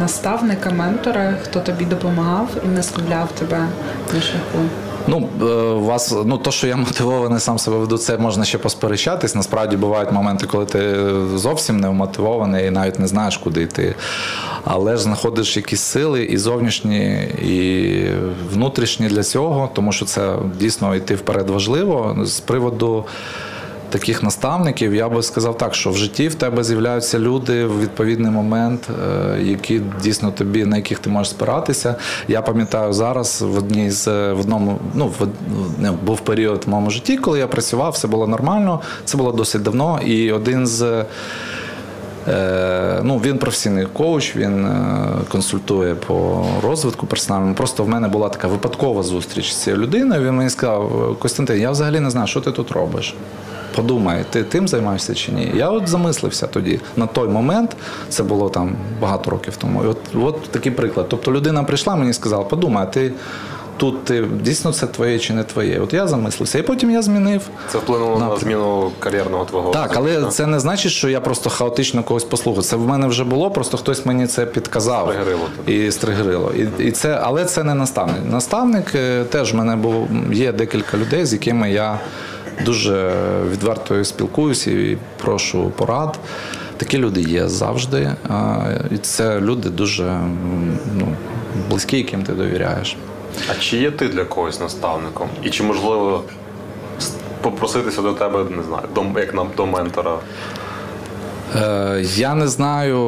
наставника, ментора, хто тобі допомагав і наставляв тебе на шляху? Ну, у вас, ну, то, що я мотивований, сам себе веду, це можна ще посперечатись. Насправді, бувають моменти, коли ти зовсім не вмотивований і навіть не знаєш, куди йти. Але ж знаходиш якісь сили і зовнішні, і внутрішні для цього, тому що це дійсно йти вперед важливо. З приводу таких наставників, я би сказав так, що в житті в тебе з'являються люди в відповідний момент, які дійсно тобі, на яких ти можеш спиратися. Я пам'ятаю зараз в одній з в одному, ну, в, не, був період в моєму житті, коли я працював, все було нормально, це було досить давно, і один з Ну, він професійний коуч, він консультує по розвитку персональному. Просто в мене була така випадкова зустріч з цією людиною. Він мені сказав: Костянтин, я взагалі не знаю, що ти тут робиш. Подумай, ти тим займаєшся чи ні? Я от замислився тоді. На той момент, це було там багато років тому. І от, от такий приклад. Тобто людина прийшла, мені сказала: подумай, ти тут ти дійсно це твоє чи не твоє. От я замислився. І потім я змінив. Це вплинуло на, на зміну кар'єрного твого. Так, але так? Це не значить, що я просто хаотично когось послухав. Це в мене вже було, просто хтось мені це підказав. Стригерило. І стригерило. І, і це, але це не наставник. Наставник теж в мене був, є декілька людей, з якими я дуже відверто спілкуюся і прошу порад. Такі люди є завжди. І це люди дуже, ну, близькі, яким ти довіряєш. А чи є ти для когось наставником? І чи можливо попроситися до тебе, не знаю, як нам до ментора? Я не знаю,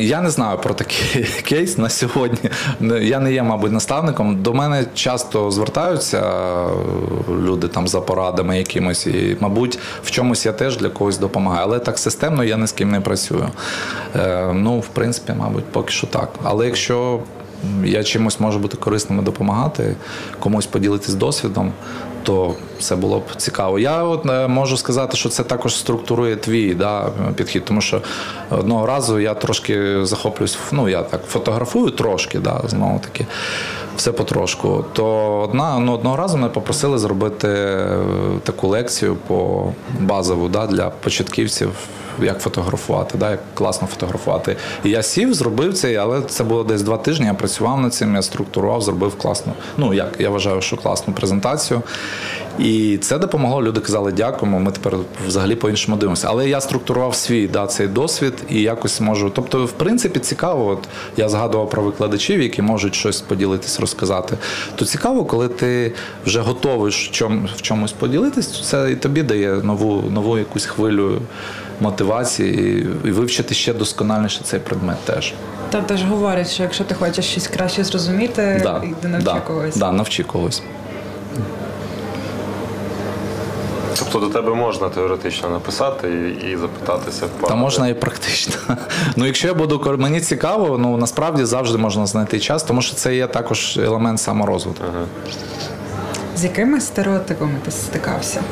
я не знаю про такий кейс на сьогодні. Я не є, мабуть, наставником. До мене часто звертаються люди там за порадами якимось, і, мабуть, в чомусь я теж для когось допомагаю. Але так системно я ні з ким не працюю. Ну, в принципі, мабуть, поки що так. Але якщо я чимось можу бути корисним і допомагати, комусь поділитись досвідом, то це було б цікаво. Я от можу сказати, що це також структурує твій да, підхід, тому що одного разу я трошки захоплююсь, ну я так фотографую трошки, да, знову таки, все потрошку. То одна, ну, одного разу мене попросили зробити таку лекцію по базову да, для початківців, як фотографувати, да, як класно фотографувати. І я сів, зробив це, але це було десь два тижні, я працював над цим, я структурував, зробив класну, ну як, я вважаю, що класну презентацію. І це допомогло, люди казали дякуємо, ми тепер взагалі по-іншому дивимося. Але я структурував свій да, цей досвід і якось можу, тобто в принципі цікаво, от я згадував про викладачів, які можуть щось поділитись, розказати. То цікаво, коли ти вже готовий в, чом, в чомусь поділитись, то це і тобі дає нову, нову якусь хвилю мотивації і вивчити ще доскональніше цей предмет теж. Тобто ж говорять, що якщо ти хочеш щось краще зрозуміти, да, йди навчи да, когось. Так, да, навчи когось. Тобто до тебе можна теоретично написати і, і запитатися. Та можна і практично. Ну, якщо я буду, мені цікаво, ну, насправді завжди можна знайти час, тому що це є також елемент саморозвитку. Ага. З якими стереотипами ти стикався?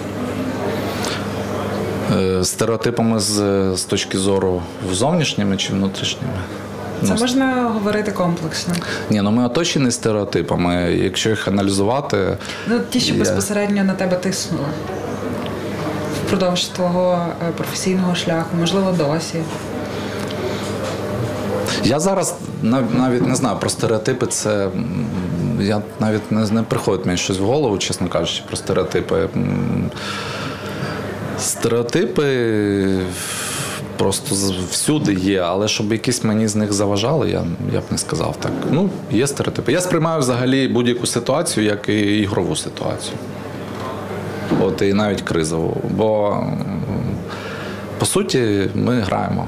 Стереотипами з, з точки зору зовнішніми чи внутрішніми? Це ну, можна говорити комплексно. Ні, ну ми оточені стереотипами, якщо їх аналізувати... Ну, ті, що я... безпосередньо на тебе тиснули впродовж твого професійного шляху, можливо, досі. Я зараз навіть не знаю про стереотипи, це... Я навіть не, не приходить мені щось в голову, чесно кажучи, про стереотипи. Стереотипи просто всюди є, але щоб якісь мені з них заважали, я, я б не сказав так. Ну, є стереотипи. Я сприймаю взагалі будь-яку ситуацію, як і ігрову ситуацію. От, і навіть кризову. Бо, по суті, ми граємо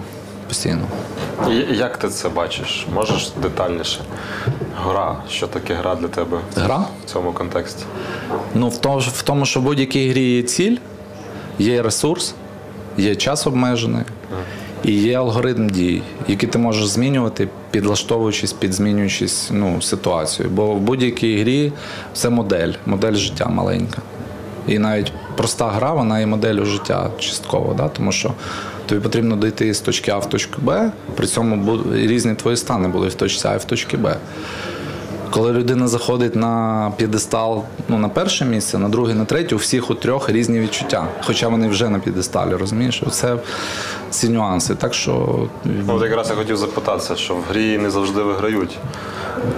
постійно. І як ти це бачиш? Можеш детальніше? Гра. Що таке гра для тебе? Гра? В цьому контексті? Ну, в тому, в тому що в будь-якій грі є ціль, є ресурс, є час обмежений і є алгоритм дій, який ти можеш змінювати, підлаштовуючись, підзмінюючись ну, ситуацію. Бо в будь-якій грі це модель, модель життя маленька. І навіть проста гра, вона є моделлю життя частково, да? Тому що тобі потрібно дійти з точки А в точку Б, при цьому різні твої стани були в точці А і в точці Б. Коли людина заходить на п'єдестал, ну, на перше місце, на друге, на третє, у всіх у трьох різні відчуття. Хоча вони вже на п'єдесталі, розумієш? Це ці нюанси. Так що... Ну, от якраз я хотів запитатися, що в грі не завжди виграють.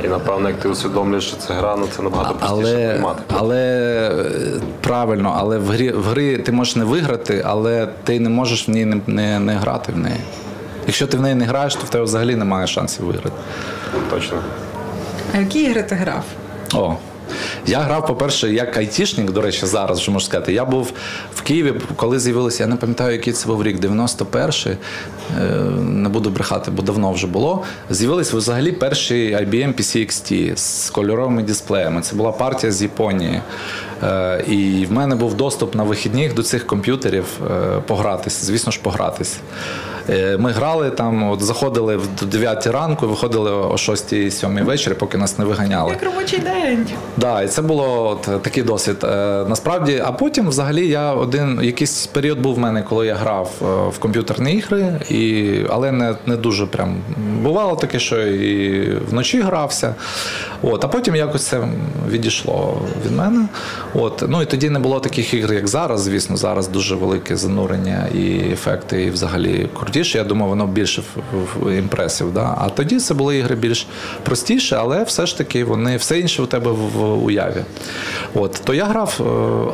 І, напевно, як ти усвідомлюєш, що це гра, ну, це набагато простіше приймати. Але, правильно, але в грі, в грі ти можеш не виграти, але ти не можеш в ній не, не, не грати в неї. Якщо ти в неї не граєш, то в тебе взагалі немає шансів виграти. Точно. А які ігри ти грав? О, я грав, по-перше, як айтішник, до речі, зараз, що можу сказати. Я був в Києві, коли з'явилися, я не пам'ятаю, який це був рік, дев'яносто перший, не буду брехати, бо давно вже було, з'явилися взагалі перші ай бі ем пі сі ікс ті з кольоровими дисплеями. Це була партія з Японії. І в мене був доступ на вихідних до цих комп'ютерів погратись, звісно ж, погратись. Ми грали там, от заходили в дев'ятій ранку, виходили о шостій-сьомій вечора, поки нас не виганяли. Як робочий день. Так, да, і це було от, такий досвід. Насправді, а потім взагалі я один, якийсь період був в мене, коли я грав в комп'ютерні ігри, і, але не, не дуже прям бувало таке, що і вночі грався. От, а потім якось це відійшло від мене. От, ну і тоді не було таких ігр, як зараз, звісно. Зараз дуже велике занурення і ефекти, і взагалі крутіше. Я думаю, воно більше імпресів. Да? А тоді це були ігри більш простіші, але все ж таки вони все інше у тебе в уяві. От, то я грав,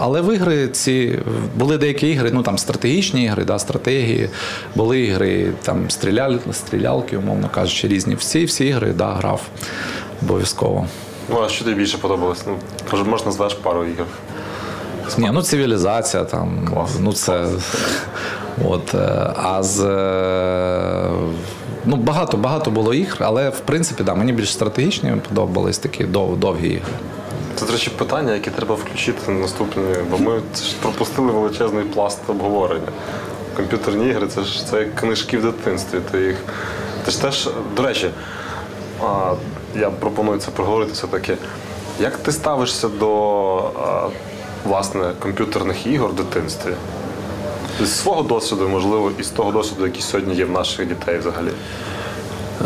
але в ігри ці, були деякі ігри, ну там стратегічні ігри, да, стратегії, були ігри, там стрілял, стрілялки, умовно кажучи, різні. Всі, всі ігри, да, грав обов'язково. Ну, а що тобі більше подобалось? Ну, можна назвеш пару ігор. Ні, ну цивілізація там, клас. Ну це, от, а з, ну багато, багато було ігр, але в принципі, да, мені більш стратегічні подобались такі дов, довгі ігри. Це, до речі, питання, які треба включити наступні, бо ми пропустили величезний пласт обговорення. Комп'ютерні ігри, це ж це книжки в дитинстві, ти їх, ти ж теж, до речі, а, я пропоную це проговорити все-таки. Як ти ставишся до а, власне, комп'ютерних ігор в дитинстві? Зі свого досвіду, можливо, і з того досвіду, який сьогодні є в наших дітей взагалі?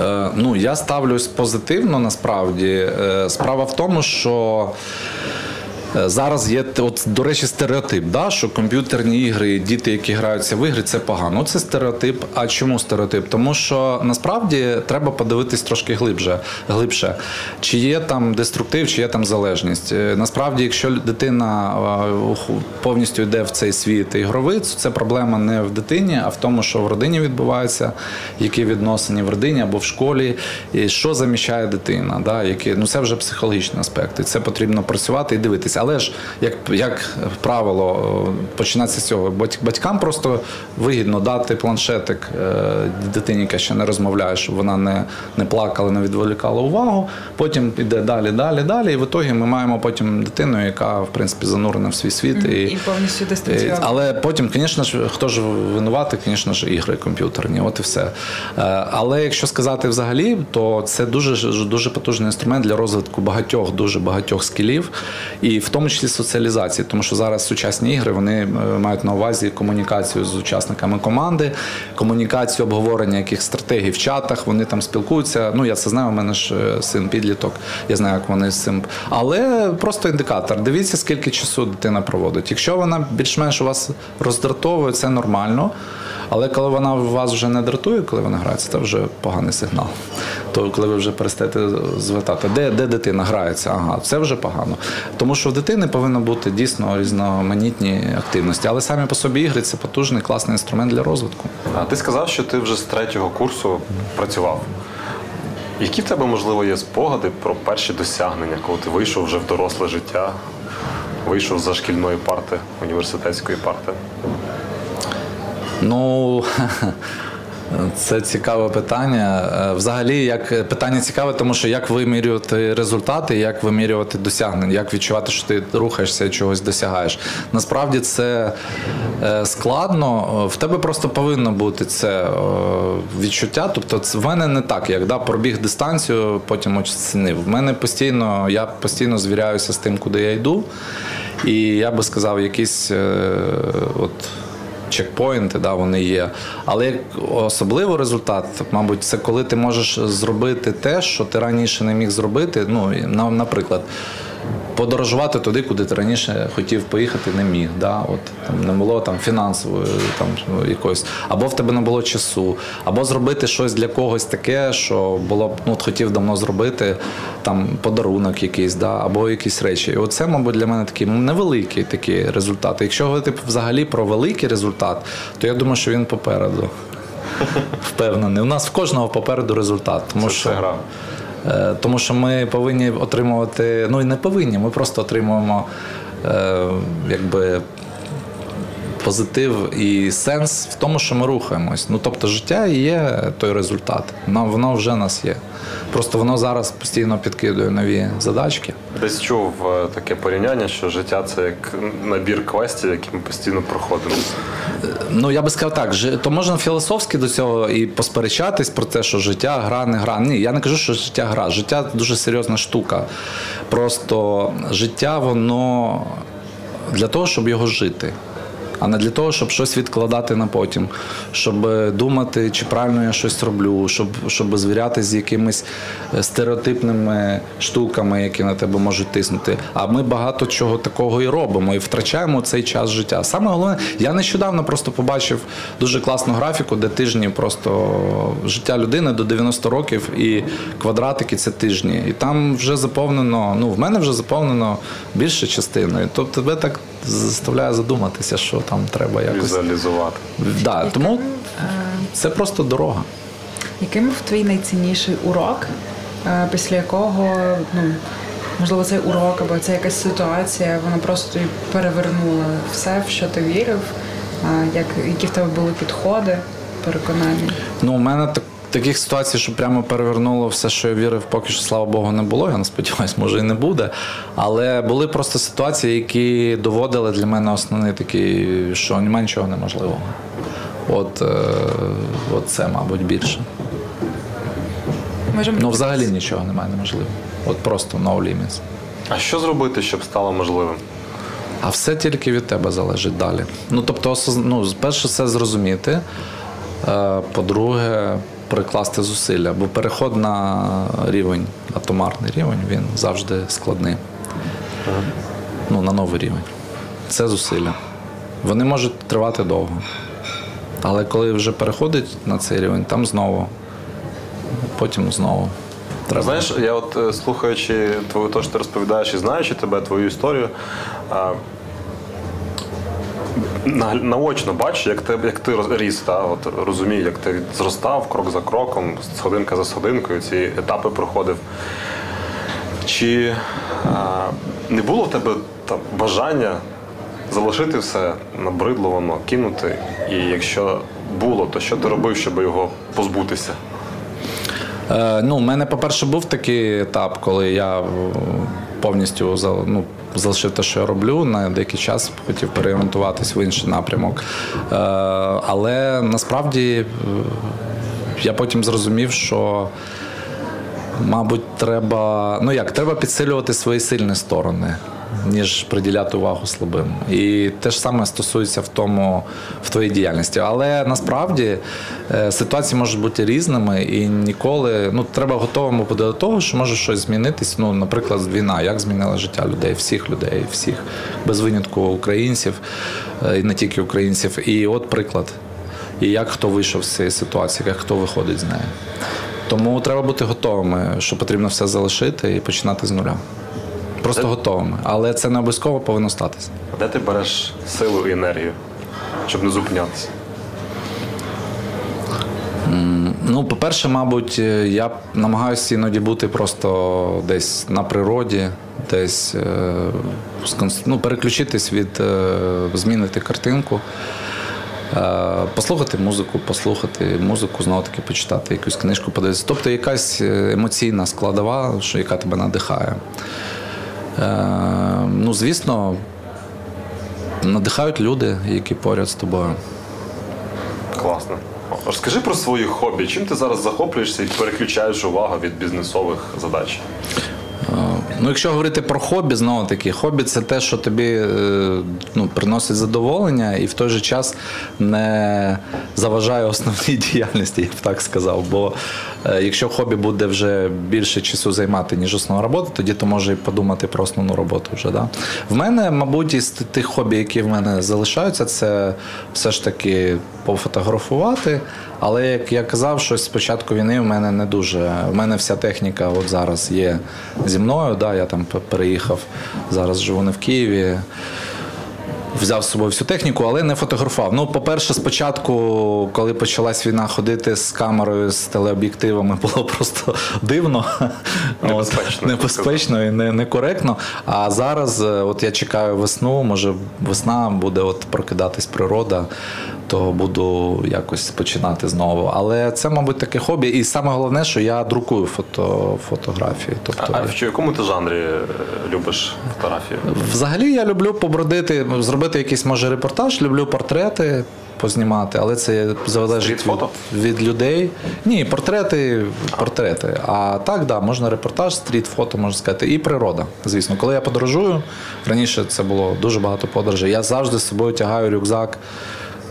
Е, ну, я ставлюсь позитивно, насправді. Е, справа в тому, що зараз є, от, до речі, стереотип, да, що комп'ютерні ігри, діти, які граються в ігри, це погано. Це стереотип. А чому стереотип? Тому що, насправді, треба подивитись трошки глибше, глибше. Чи є там деструктив, чи є там залежність. Насправді, якщо дитина повністю йде в цей світ ігровий, це проблема не в дитині, а в тому, що в родині відбувається, які відносини в родині або в школі, і що заміщає дитина. Да, які, ну, це вже психологічні аспекти. Це потрібно працювати і дивитися. Але ж, як, як правило, починається з цього. Батькам просто вигідно дати планшетик дитині, яка ще не розмовляє, щоб вона не, не плакала, не відволікала увагу. Потім йде далі, далі, далі. І в ітогі ми маємо потім дитину, яка, в принципі, занурена в свій світ. І, і повністю дистанціонна. Але потім, звісно ж, хто ж винуватий, звісно ж, ігри комп'ютерні. От і все. Але якщо сказати взагалі, то це дуже, дуже потужний інструмент для розвитку багатьох, дуже багатьох скілів. І в тому числі соціалізації, тому що зараз сучасні ігри, вони мають на увазі комунікацію з учасниками команди, комунікацію, обговорення якихось стратегій в чатах, вони там спілкуються. Ну, я це знаю, у мене ж син підліток, я знаю, як вони з цим. Але просто індикатор. Дивіться, скільки часу дитина проводить. Якщо вона більш-менш у вас роздратовує, це нормально. Але коли вона вас вже не дратує, коли вона грається, це вже поганий сигнал. То коли ви вже перестаєте звертати, де, де дитина грається, ага, це вже погано. Тому що в дитини повинно бути дійсно різноманітні активності. Але самі по собі ігри – це потужний, класний інструмент для розвитку. А ти сказав, що ти вже з третього курсу працював. Які в тебе, можливо, є спогади про перші досягнення, коли ти вийшов вже в доросле життя, вийшов за шкільної парти, університетської парти? Ну, це цікаве питання. Взагалі, як питання цікаве, тому що як вимірювати результати, як вимірювати досягнення, як відчувати, що ти рухаєшся і чогось досягаєш. Насправді це складно. В тебе просто повинно бути це відчуття. Тобто в мене не так, як да, пробіг дистанцію, потім оцінив. В мене постійно, я постійно звіряюся з тим, куди я йду. І я би сказав, якісь от чекпоінти, да, вони є. Але особливо результат, мабуть, це коли ти можеш зробити те, що ти раніше не міг зробити. Ну, наприклад, подорожувати туди, куди ти раніше хотів поїхати, не міг. Да? От, там, не було там, фінансової там, якоїсь. Або в тебе не було часу. Або зробити щось для когось таке, що було, ну, хотів давно зробити, там, подарунок якийсь, да? Або якісь речі. І оце, мабуть, для мене такі невеликі такі результати. Якщо говорити взагалі про великий результат, то я думаю, що він попереду. Впевнений. У нас в кожного попереду результат. Тому що гра. Тому що ми повинні отримувати, ну і не повинні, ми просто отримуємо е, якби позитив і сенс в тому, що ми рухаємось. Ну, тобто життя і є той результат, воно, воно вже в нас є. Просто воно зараз постійно підкидує нові задачки. Десь чув таке порівняння, що життя – це як набір квестів, які ми постійно проходимо. Ну, я би сказав так, то можна філософськи до цього і посперечатись про те, що життя – гра, не гра. Ні, я не кажу, що життя – гра. Життя – дуже серйозна штука. Просто життя, воно для того, щоб його жити. А не для того, щоб щось відкладати на потім, щоб думати, чи правильно я щось роблю, щоб, щоб звірятися з якимись стереотипними штуками, які на тебе можуть тиснути. А ми багато чого такого і робимо, і втрачаємо цей час життя. Саме головне, я нещодавно просто побачив дуже класну графіку, де тижні просто життя людини до дев'яносто років, і квадратики – це тижні. І там вже заповнено, ну в мене вже заповнено більше частиною. Тобто тебе так заставляє задуматися, що там треба якось візуалізувати. Да, яким, тому це просто дорога. Яким був твій найцінніший урок, після якого, ну, можливо, цей урок або ця якась ситуація, вона просто перевернула все, в що ти вірив, як, які в тебе були підходи, переконання? Ну, у мене так. Таких ситуацій, що прямо перевернуло все, що я вірив, поки що, слава Богу, не було. Я не сподіваюся, може і не буде. Але були просто ситуації, які доводили для мене основний такий, що немає нічого неможливого. От, е- от це, мабуть, більше. Можем... Ну, взагалі нічого немає неможливого. От просто no limits. А що зробити, щоб стало можливим? а все тільки від тебе залежить далі. Ну, тобто, ну, перше, це зрозуміти, по-друге, прикласти зусилля, бо переход на рівень, атомарний рівень, він завжди складний. Ну, на новий рівень. Це зусилля. Вони можуть тривати довго. Але коли вже переходить на цей рівень, там знову, потім знову. Треба. Знаєш, я от, слухаючи твою, те, що ти розповідаєш, і знаючи тебе, твою історію, наочно бачу, як ти, як ти ріс, та, от, розумію, як ти зростав крок за кроком, сходинка за сходинкою, ці етапи проходив. Чи а, не було в тебе там, бажання залишити все, набридло воно, кинути? І якщо було, то що ти робив, щоб його позбутися? Е, ну, у мене, по-перше, був такий етап, коли я повністю ну, залишив те, що я роблю, на деякий час хотів переорієнтуватись в інший напрямок. Е, але насправді я потім зрозумів, що мабуть, треба, ну як, треба підсилювати свої сильні сторони, ніж приділяти увагу слабим. І те ж саме стосується в тому, в твоїй діяльності. Але насправді ситуації можуть бути різними і ніколи, ну треба готовому бути до того, що може щось змінитись. Ну, наприклад, війна, як змінила життя людей, всіх людей, всіх, без винятку українців, і не тільки українців. І от приклад, і як хто вийшов з цієї ситуації, як хто виходить з неї. Тому треба бути готовими, що потрібно все залишити і починати з нуля. Просто де... готовими. Але це не обов'язково повинно статися. Де ти береш силу і енергію, щоб не зупинятися? Mm, ну, по-перше, мабуть, я намагаюся іноді бути просто десь на природі, десь ну, переключитись від, змінити картинку. Послухати музику, послухати музику, знову-таки почитати якусь книжку, подивитися. Тобто якась емоційна складова, що яка тебе надихає. Ну, звісно, надихають люди, які поряд з тобою. Класно. Розкажи про свої хобі. Чим ти зараз захоплюєшся і переключаєш увагу від бізнесових задач? Ну, якщо говорити про хобі, знову-таки, хобі – це те, що тобі ну, приносить задоволення і в той же час не заважає основній діяльності, я б так сказав. Бо якщо хобі буде вже більше часу займати, ніж основна робота, тоді ти можеш і подумати про основну роботу вже. Да? В мене, мабуть, із тих хобі, які в мене залишаються, це все ж таки пофотографувати. Але, як я казав, щось з початку війни в мене не дуже. В мене вся техніка от зараз є зі мною. Да, я там переїхав, зараз живу не в Києві. Взяв з собою всю техніку, але не фотографував. Ну, по-перше, спочатку, коли почалась війна, ходити з камерою, з телеоб'єктивами було просто дивно. Небезпечно. Небезпечно і некоректно. А зараз от я чекаю весну, може весна буде от прокидатись природа, то буду якось починати знову. Але це, мабуть, таке хобі. І саме головне, що я друкую фото, фотографії. Тобто, а в якому ти жанрі любиш фотографії? Взагалі я люблю побродити, зробити якийсь, може, репортаж. Люблю портрети познімати, але це залежить від, від людей. Ні, портрети, портрети. А так, да, можна репортаж, стріт-фото, можна сказати, і природа, звісно. Коли я подорожую, раніше це було дуже багато подорожей, я завжди з собою тягаю рюкзак,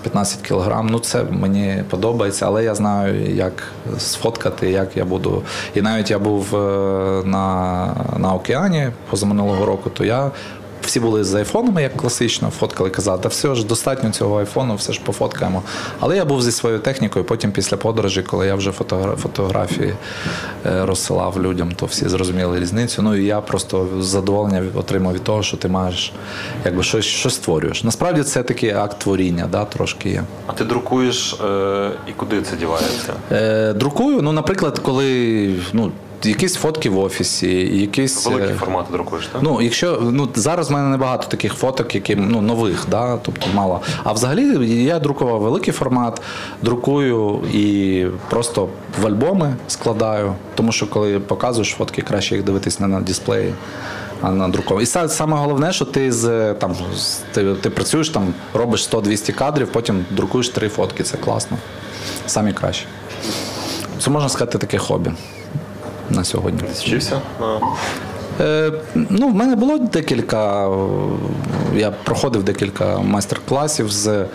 п'ятнадцять кілограм, ну це мені подобається, але я знаю, як сфоткати, як я буду. І навіть я був на, на океані позаминулого року, то я, всі були з айфонами, як класично, фоткали, казали, та все ж достатньо цього айфону, все ж пофоткаємо. Але я був зі своєю технікою, потім після подорожі, коли я вже фотографії розсилав людям, то всі зрозуміли різницю. Ну і я просто задоволення отримав від того, що ти маєш, якби, щось, щось створюєш. Насправді це такий акт творіння, да, трошки є. А ти друкуєш е- і куди це дівається? Е- друкую, ну, наприклад, коли, ну, якісь фотки в офісі, якісь... Великі формати друкуєш, так? Ну, якщо... Ну, зараз в мене небагато таких фоток, які, ну, нових, да, тобто мало. А взагалі я друкував великий формат, друкую і просто в альбоми складаю, тому що коли показуєш фотки, краще їх дивитись не на дисплеї, а на друковані. І саме головне, що ти, з, там, ти, ти працюєш, там, робиш сто-двісті кадрів, потім друкуєш три фотки, це класно. Самі краще. Це, можна сказати, таке хобі. На сьогодні. Ти вчився? Ну, в мене було декілька, я проходив декілька майстер-класів з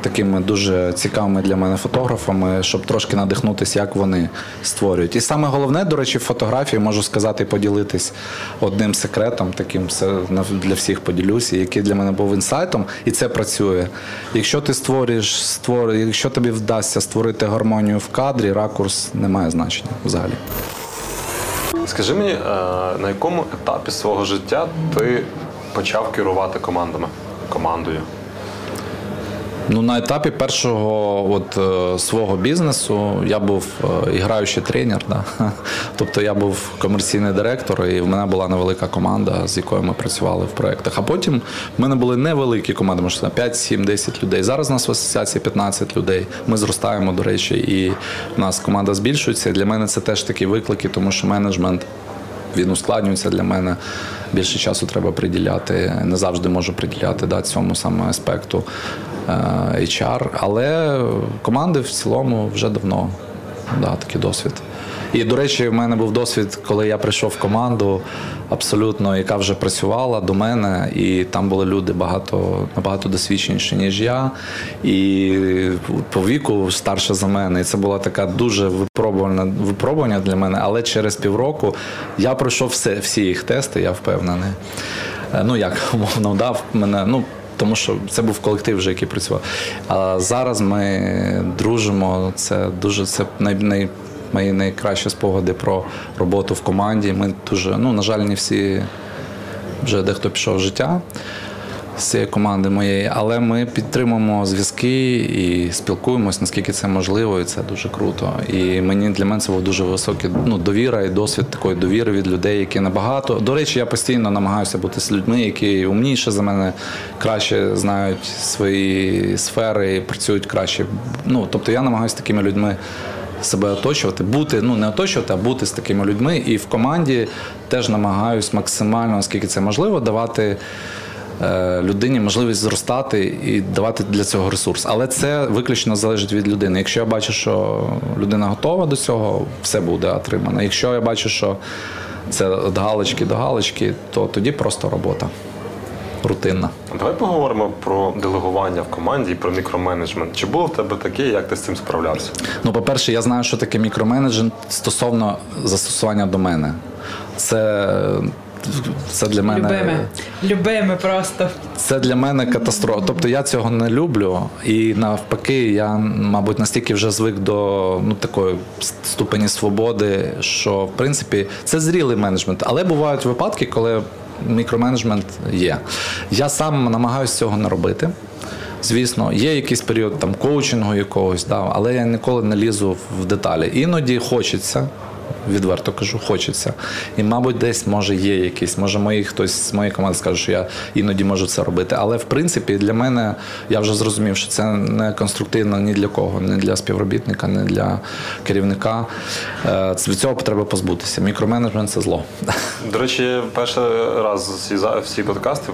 такими дуже цікавими для мене фотографами, щоб трошки надихнутися, як вони створюють. І саме головне, до речі, в фотографії, можу сказати, поділитись одним секретом, таким для всіх поділюся, який для мене був інсайтом, і це працює. Якщо ти створюєш, створюєш, якщо тобі вдасться створити гармонію в кадрі, ракурс не має значення взагалі. Скажи мені, на якому етапі свого життя ти почав керувати командами, командою? Ну, на етапі першого от, свого бізнесу я був іграючий тренер, да? Тобто я був комерційний директор, і в мене була невелика команда, з якою ми працювали в проєктах. А потім в мене були невеликі команди, можливо, п'ять, сім, десять людей. Зараз у нас в асоціації п'ятнадцять людей, ми зростаємо, до речі, і в нас команда збільшується. Для мене це теж такі виклики, тому що менеджмент, він ускладнюється для мене. Більше часу треба приділяти, не завжди можу приділяти да, цьому саме аспекту ейч ар, але команди в цілому вже давно, да, такий досвід. І, до речі, в мене був досвід, коли я прийшов в команду абсолютно, яка вже працювала до мене, і там були люди багато, набагато досвідченіші, ніж я, і по віку старше за мене. І це була така дуже випробування для мене, але через півроку я пройшов все, всі їх тести, я впевнений. Ну, як, умовно, дав мене, ну, тому що це був колектив вже, який працював. А зараз ми дружимо, це дуже, це най, най, мої найкращі спогади про роботу в команді. Ми дуже, ну, на жаль, не всі, вже дехто пішов в життя з цієї команди моєї, але ми підтримуємо зв'язки і спілкуємось, наскільки це можливо, і це дуже круто. І мені, для мене це був дуже високий, ну, довіра і досвід такої довіри від людей, які набагато. До речі, я постійно намагаюся бути з людьми, які умніше за мене, краще знають свої сфери і працюють краще. Ну, тобто я намагаюся такими людьми себе оточувати, бути, ну не оточувати, а бути з такими людьми. І в команді теж намагаюсь максимально, наскільки це можливо, давати людині можливість зростати і давати для цього ресурс. Але це виключно залежить від людини. Якщо я бачу, що людина готова до цього, все буде отримано. Якщо я бачу, що це від галочки до галочки, то тоді просто робота рутинна. Давай поговоримо про делегування в команді і про мікроменеджмент. Чи було в тебе таке, як ти з цим справлявся? Ну, по-перше, я знаю, що таке мікроменеджмент стосовно застосування до мене. Це... Це для мене... Любими. Любими просто. Це для мене катастрофа. Тобто я цього не люблю. І навпаки, я, мабуть, настільки вже звик до, ну, такої ступені свободи, що, в принципі, це зрілий менеджмент. Але бувають випадки, коли мікроменеджмент є. Я сам намагаюся цього не робити. Звісно, є якийсь період там коучингу якогось, да, але я ніколи не лізу в деталі. Іноді хочеться. Відверто кажу, хочеться. І, мабуть, десь, може, є якісь, може, мої, хтось з моєї команди скаже, що я іноді можу це робити. Але, в принципі, для мене, я вже зрозумів, що це не конструктивно ні для кого, ні для співробітника, ні для керівника. Від цього треба позбутися. Мікроменеджмент – це зло. До речі, я перший раз всі, всі подкасти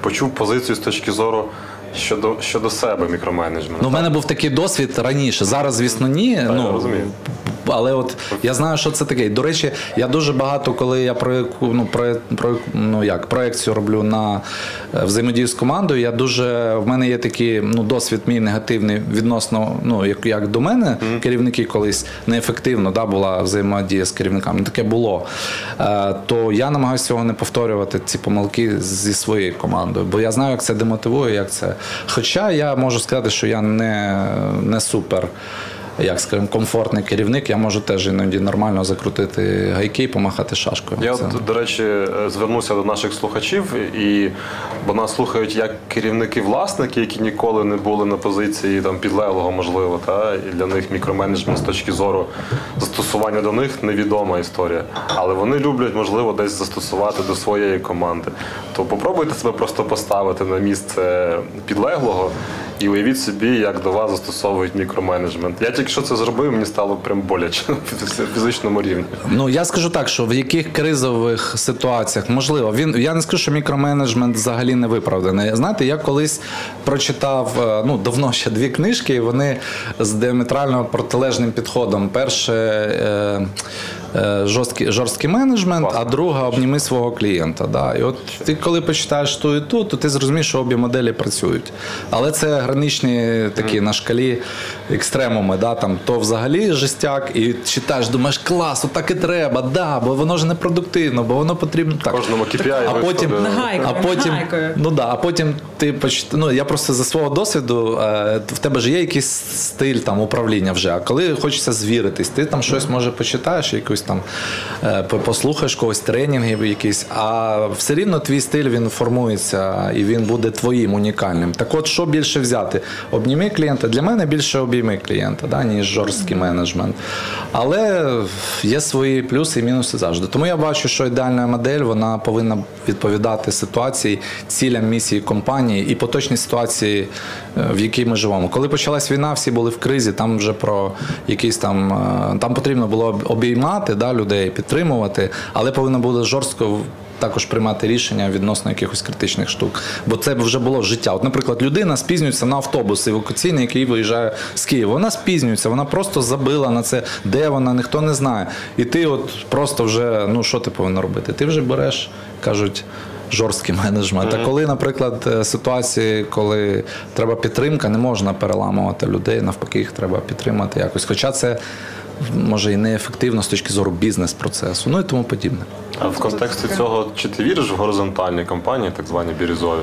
почув позицію з точки зору Щодо, щодо себе мікроменеджменту. Ну, в мене був такий досвід раніше. Зараз, звісно, ні. Та, ну, я розумію. Але от я знаю, що це таке. До речі, я дуже багато, коли я проєк, ну, проєк, ну, як, проєкцію роблю на взаємодію з командою, я дуже, в мене є такий, ну, досвід мій негативний відносно, ну, як, як до мене, mm-hmm. керівники колись неефективно, да, була взаємодія з керівниками. Таке було. Е, то я намагаюся цього не повторювати, ці помилки зі своєю командою. Бо я знаю, як це демотивує, як це. Хоча я можу сказати, що я не, не супер, як скажімо, комфортний керівник, я можу теж іноді нормально закрутити гайки і помахати шашкою. Я, це... от, до речі, звернуся до наших слухачів, і, бо нас слухають як керівники-власники, які ніколи не були на позиції там, підлеглого, можливо, та? І для них мікроменеджмент з точки зору застосування до них невідома історія. Але вони люблять, можливо, десь застосувати до своєї команди. То попробуйте себе просто поставити на місце підлеглого і уявіть собі, як до вас застосовують мікроменеджмент. Я тільки що це зробив, мені стало прям боляче на фізичному рівні. Ну, я скажу так, що в яких кризових ситуаціях, можливо, він, я не скажу, що мікроменеджмент взагалі не виправданий. Знаєте, я колись прочитав, ну, давно ще дві книжки, і вони з діаметрально протилежним підходом. Перше, жорсткий, жорсткий менеджмент, а друга – обніми свого клієнта. Да. І от ти, коли почитаєш ту і ту, то ти зрозумієш, що обі моделі працюють. Але це граничні такі на шкалі екстремуми. Да? Там, то взагалі жестяк, і читаєш, думаєш, клас, отак і треба, да, бо воно ж не продуктивно, бо воно потрібно так. Кожному кей пі ай. А потім, а потім, ну да, а потім ти поч... ну, я просто за свого досвіду, в тебе ж є якийсь стиль там управління вже, а коли хочеться звіритись, ти там щось може почитаєш, якусь там послухаєш когось тренінгів якісь, а все рівно твій стиль, він формується і він буде твоїм унікальним. Так от, що більше взяти? Обніми клієнта. Для мене більше обійми клієнта, да, ніж жорсткий менеджмент. Але є свої плюси і мінуси завжди. Тому я бачу, що ідеальна модель, вона повинна відповідати ситуації, цілям, місії компанії і поточній ситуації, в якій ми живемо. Коли почалась війна, всі були в кризі, там вже про якісь там, там потрібно було обіймати, да, людей, підтримувати, але повинно було жорстко також приймати рішення відносно якихось критичних штук. Бо це вже було життя. От, наприклад, людина спізнюється на автобус евакуаційний, який виїжджає з Києва. Вона спізнюється, вона просто забила на це, де вона, ніхто не знає. І ти от просто вже, ну що ти повинен робити? Ти вже береш, кажуть, жорсткий менеджмент. Mm-hmm. А коли, наприклад, ситуації, коли треба підтримка, не можна переламувати людей, навпаки, їх треба підтримати якось. Хоча це може і неефективно з точки зору бізнес-процесу, ну і тому подібне. А в контексті цього, чи ти віриш в горизонтальні компанії, так звані бірюзові?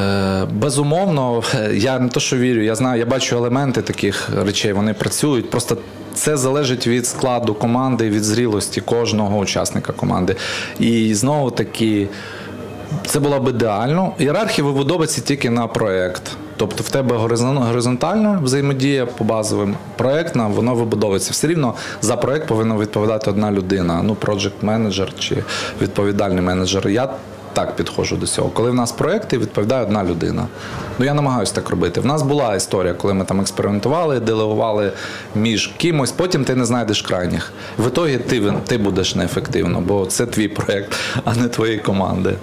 Е, безумовно, я не то, що вірю, я знаю, я бачу елементи таких речей, вони працюють, просто це залежить від складу команди, від зрілості кожного учасника команди. І знову таки, це було б ідеально. Ієрархія вибудовується тільки на проєкт. Тобто в тебе горизонтальна взаємодія по базовим, проєктна, воно вибудовується. Все рівно за проєкт повинна відповідати одна людина, ну, проджект-менеджер чи відповідальний менеджер. Я так підходжу до цього. Коли в нас проєкти, відповідає одна людина. Ну, я намагаюся так робити. В нас була історія, коли ми там експериментували, делегували між кимось, потім ти не знайдеш крайніх. В ітогі ти, ти будеш неефективно, бо це твій проєкт, а не твоєї команди.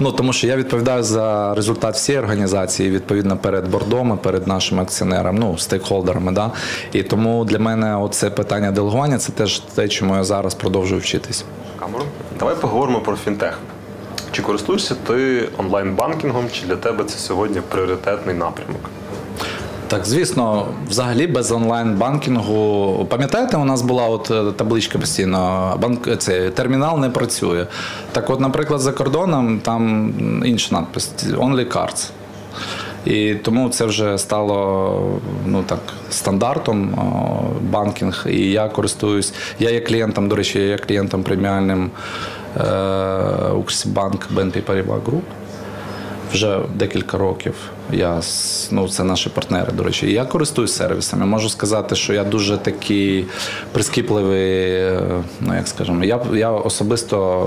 Ну, тому що я відповідаю за результат всієї організації, відповідно, перед бордом і перед нашими акціонерами, ну, стейкхолдерами, да. І тому для мене оце питання делегування – це теж те, чому я зараз продовжую вчитись. Камеру. Давай поговоримо про фінтех. Чи користуєшся ти онлайн-банкінгом, чи для тебе це сьогодні пріоритетний напрямок? Так, звісно, взагалі без онлайн-банкінгу. Пам'ятаєте, у нас була от табличка постійно, банк, це, термінал не працює. Так от, наприклад, за кордоном там інша надпис «Only cards». І тому це вже стало, ну, так, стандартом банкінг. І я користуюсь, я є клієнтом, до речі, я є клієнтом преміальним е- UKRSIBBANK бі ен пі Paribas Group. Вже декілька років я, ну, це наші партнери, до речі. Я користуюсь сервісами. Можу сказати, що я дуже такий прискіпливий, ну, як скажемо, я, я особисто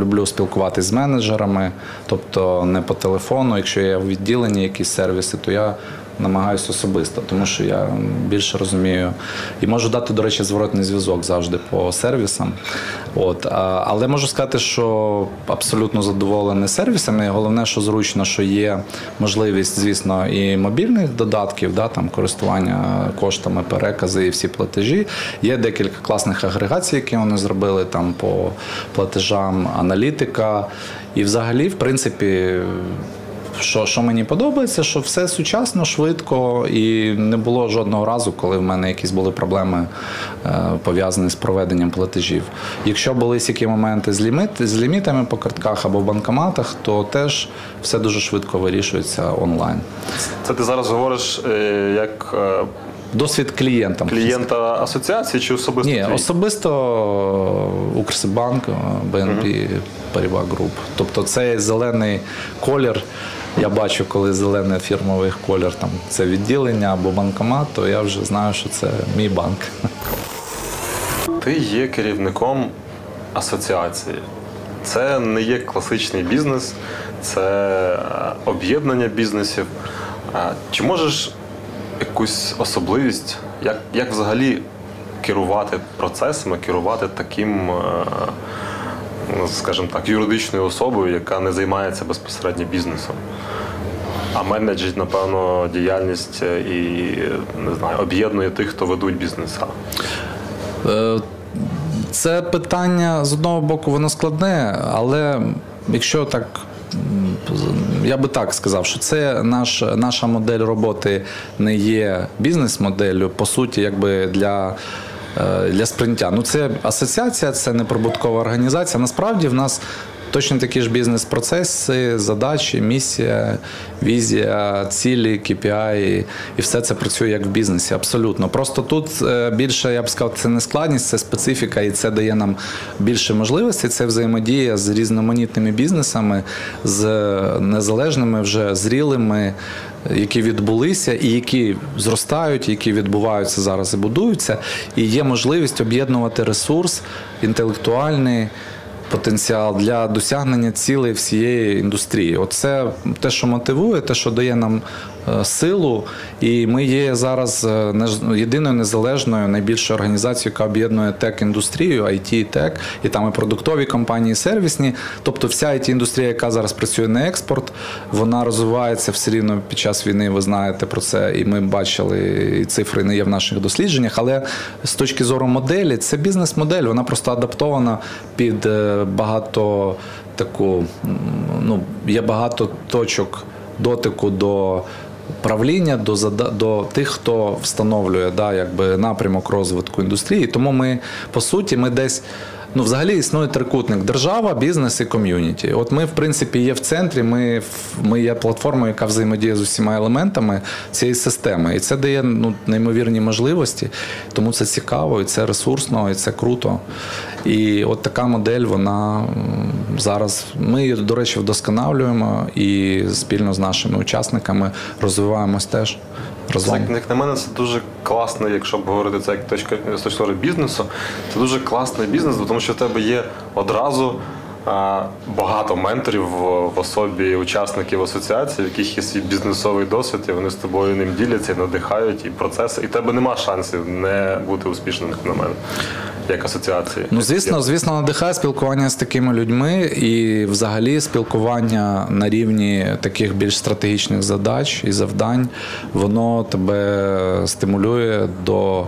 люблю спілкуватися з менеджерами, тобто не по телефону. Якщо я в відділенні якісь сервіси, то я намагаюся особисто, тому що я більше розумію. І можу дати, до речі, зворотний зв'язок завжди по сервісам. От. Але можу сказати, що абсолютно задоволений сервісами. І головне, що зручно, що є можливість, звісно, і мобільних додатків, да, там, користування коштами, перекази і всі платежі. Є декілька класних агрегацій, які вони зробили там, по платежам, аналітика. І взагалі, в принципі, Що, що мені подобається, що все сучасно, швидко, і не було жодного разу, коли в мене якісь були проблеми, е, пов'язані з проведенням платежів. Якщо були які моменти з, лімит, з лімітами по картках або в банкоматах, то теж все дуже швидко вирішується онлайн. Це ти зараз говориш е, як... Е... Досвід клієнтам. Клієнта асоціації чи особисто? Ні, твій? Особисто UKRSIBBANK, бі ен пі Paribas Group. Тобто цей зелений колір, я бачу, коли зелений фірмовий колір, там, це відділення або банкомат, то я вже знаю, що це мій банк. Ти є керівником асоціації. Це не є класичний бізнес, це об'єднання бізнесів. Чи можеш якусь особливість, як, як взагалі керувати процесами, керувати таким, скажімо так, юридичною особою, яка не займається безпосередньо бізнесом, а менеджить, напевно, діяльність і, не знаю, об'єднує тих, хто ведуть бізнеса? Це питання, з одного боку, воно складне, але якщо так, я би так сказав, що це наш, наша модель роботи не є бізнес-моделлю, по суті, якби для... для сприйняття. Ну, це асоціація, це неприбуткова організація. Насправді в нас точно такі ж бізнес-процеси, задачі, місія, візія, цілі, кей пі ай, і все це працює як в бізнесі, абсолютно. Просто тут більше, я б сказав, це не складність, це специфіка, і це дає нам більше можливостей, це взаємодія з різноманітними бізнесами, з незалежними вже зрілими, які відбулися і які зростають, які відбуваються зараз і будуються, і є можливість об'єднувати ресурс інтелектуальний, потенціал для досягнення цілей всієї індустрії. Оце те, що мотивує, те, що дає нам силу, і ми є зараз єдиною незалежною найбільшою організацією, яка об'єднує тек-індустрію, ай ті-тек, і там і продуктові компанії, і сервісні. Тобто вся ай ті-індустрія, яка зараз працює на експорт, вона розвивається все рівно під час війни, ви знаєте про це, і ми бачили, і цифри не є в наших дослідженнях, але з точки зору моделі, це бізнес-модель, вона просто адаптована під багато таку, ну, є багато точок дотику до правління, до, до тих, хто встановлює, да, якби напрямок розвитку індустрії. Тому ми, по суті, ми десь, ну, взагалі існує трикутник: держава, бізнес і ком'юніті. От ми, в принципі, є в центрі, ми, ми є платформою, яка взаємодіє з усіма елементами цієї системи. І це дає, ну, неймовірні можливості, тому це цікаво, і це ресурсно, і це круто. І от така модель, вона зараз, ми її, до речі, вдосконалюємо і спільно з нашими учасниками розвиваємось теж. Це, як на мене, це дуже класно, якщо б говорити це як точка, з точки зору бізнесу, це дуже класний бізнес, тому що в тебе є одразу а, багато менторів в, в особі учасників асоціації, в яких є свій бізнесовий досвід, і вони з тобою ним діляться, і надихають, і процеси, і в тебе нема шансів не бути успішним, на мене, як асоціації. Ну, звісно, звісно, надихає спілкування з такими людьми і взагалі спілкування на рівні таких більш стратегічних задач і завдань, воно тебе стимулює до...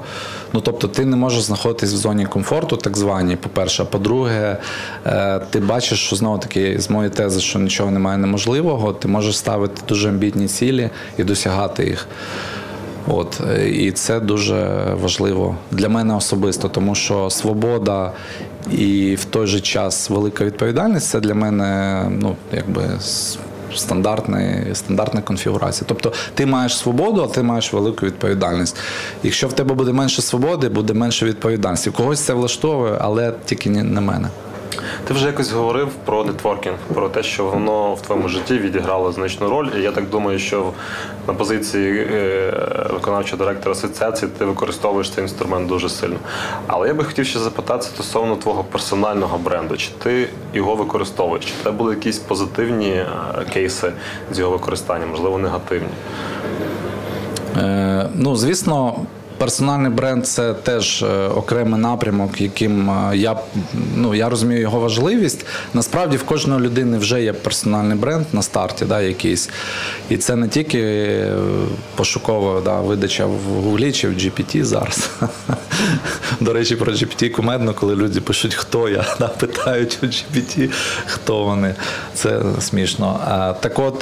Ну, тобто ти не можеш знаходитись в зоні комфорту, так званій, по-перше. А по-друге, ти бачиш, що, знову-таки, з моєї тези, що нічого немає неможливого, ти можеш ставити дуже амбітні цілі і досягати їх. От, і це дуже важливо для мене особисто, тому що свобода і в той же час велика відповідальність – це для мене, ну, якби стандартна, стандартна конфігурація. Тобто ти маєш свободу, а ти маєш велику відповідальність. Якщо в тебе буде менше свободи, буде менше відповідальності. Когось це влаштовує, але тільки не мене. Ти вже якось говорив про нетворкінг, про те, що воно в твоєму житті відіграло значну роль. І я так думаю, що на позиції виконавчого директора асоціації ти використовуєш цей інструмент дуже сильно. Але я би хотів ще запитати стосовно твого персонального бренду. Чи ти його використовуєш? Чи в тебе були якісь позитивні кейси з його використання, можливо, негативні? Е, ну, звісно... Персональний бренд – це теж окремий напрямок, яким я, ну, я розумію його важливість. Насправді, в кожної людини вже є персональний бренд на старті, да, якийсь. І це не тільки пошукова, да, видача в Гуглі чи в джі пі ті зараз. До речі, про джі пі ті кумедно, коли люди пишуть, хто я, да, питають у джі пі ті, хто вони. Це смішно. Так от,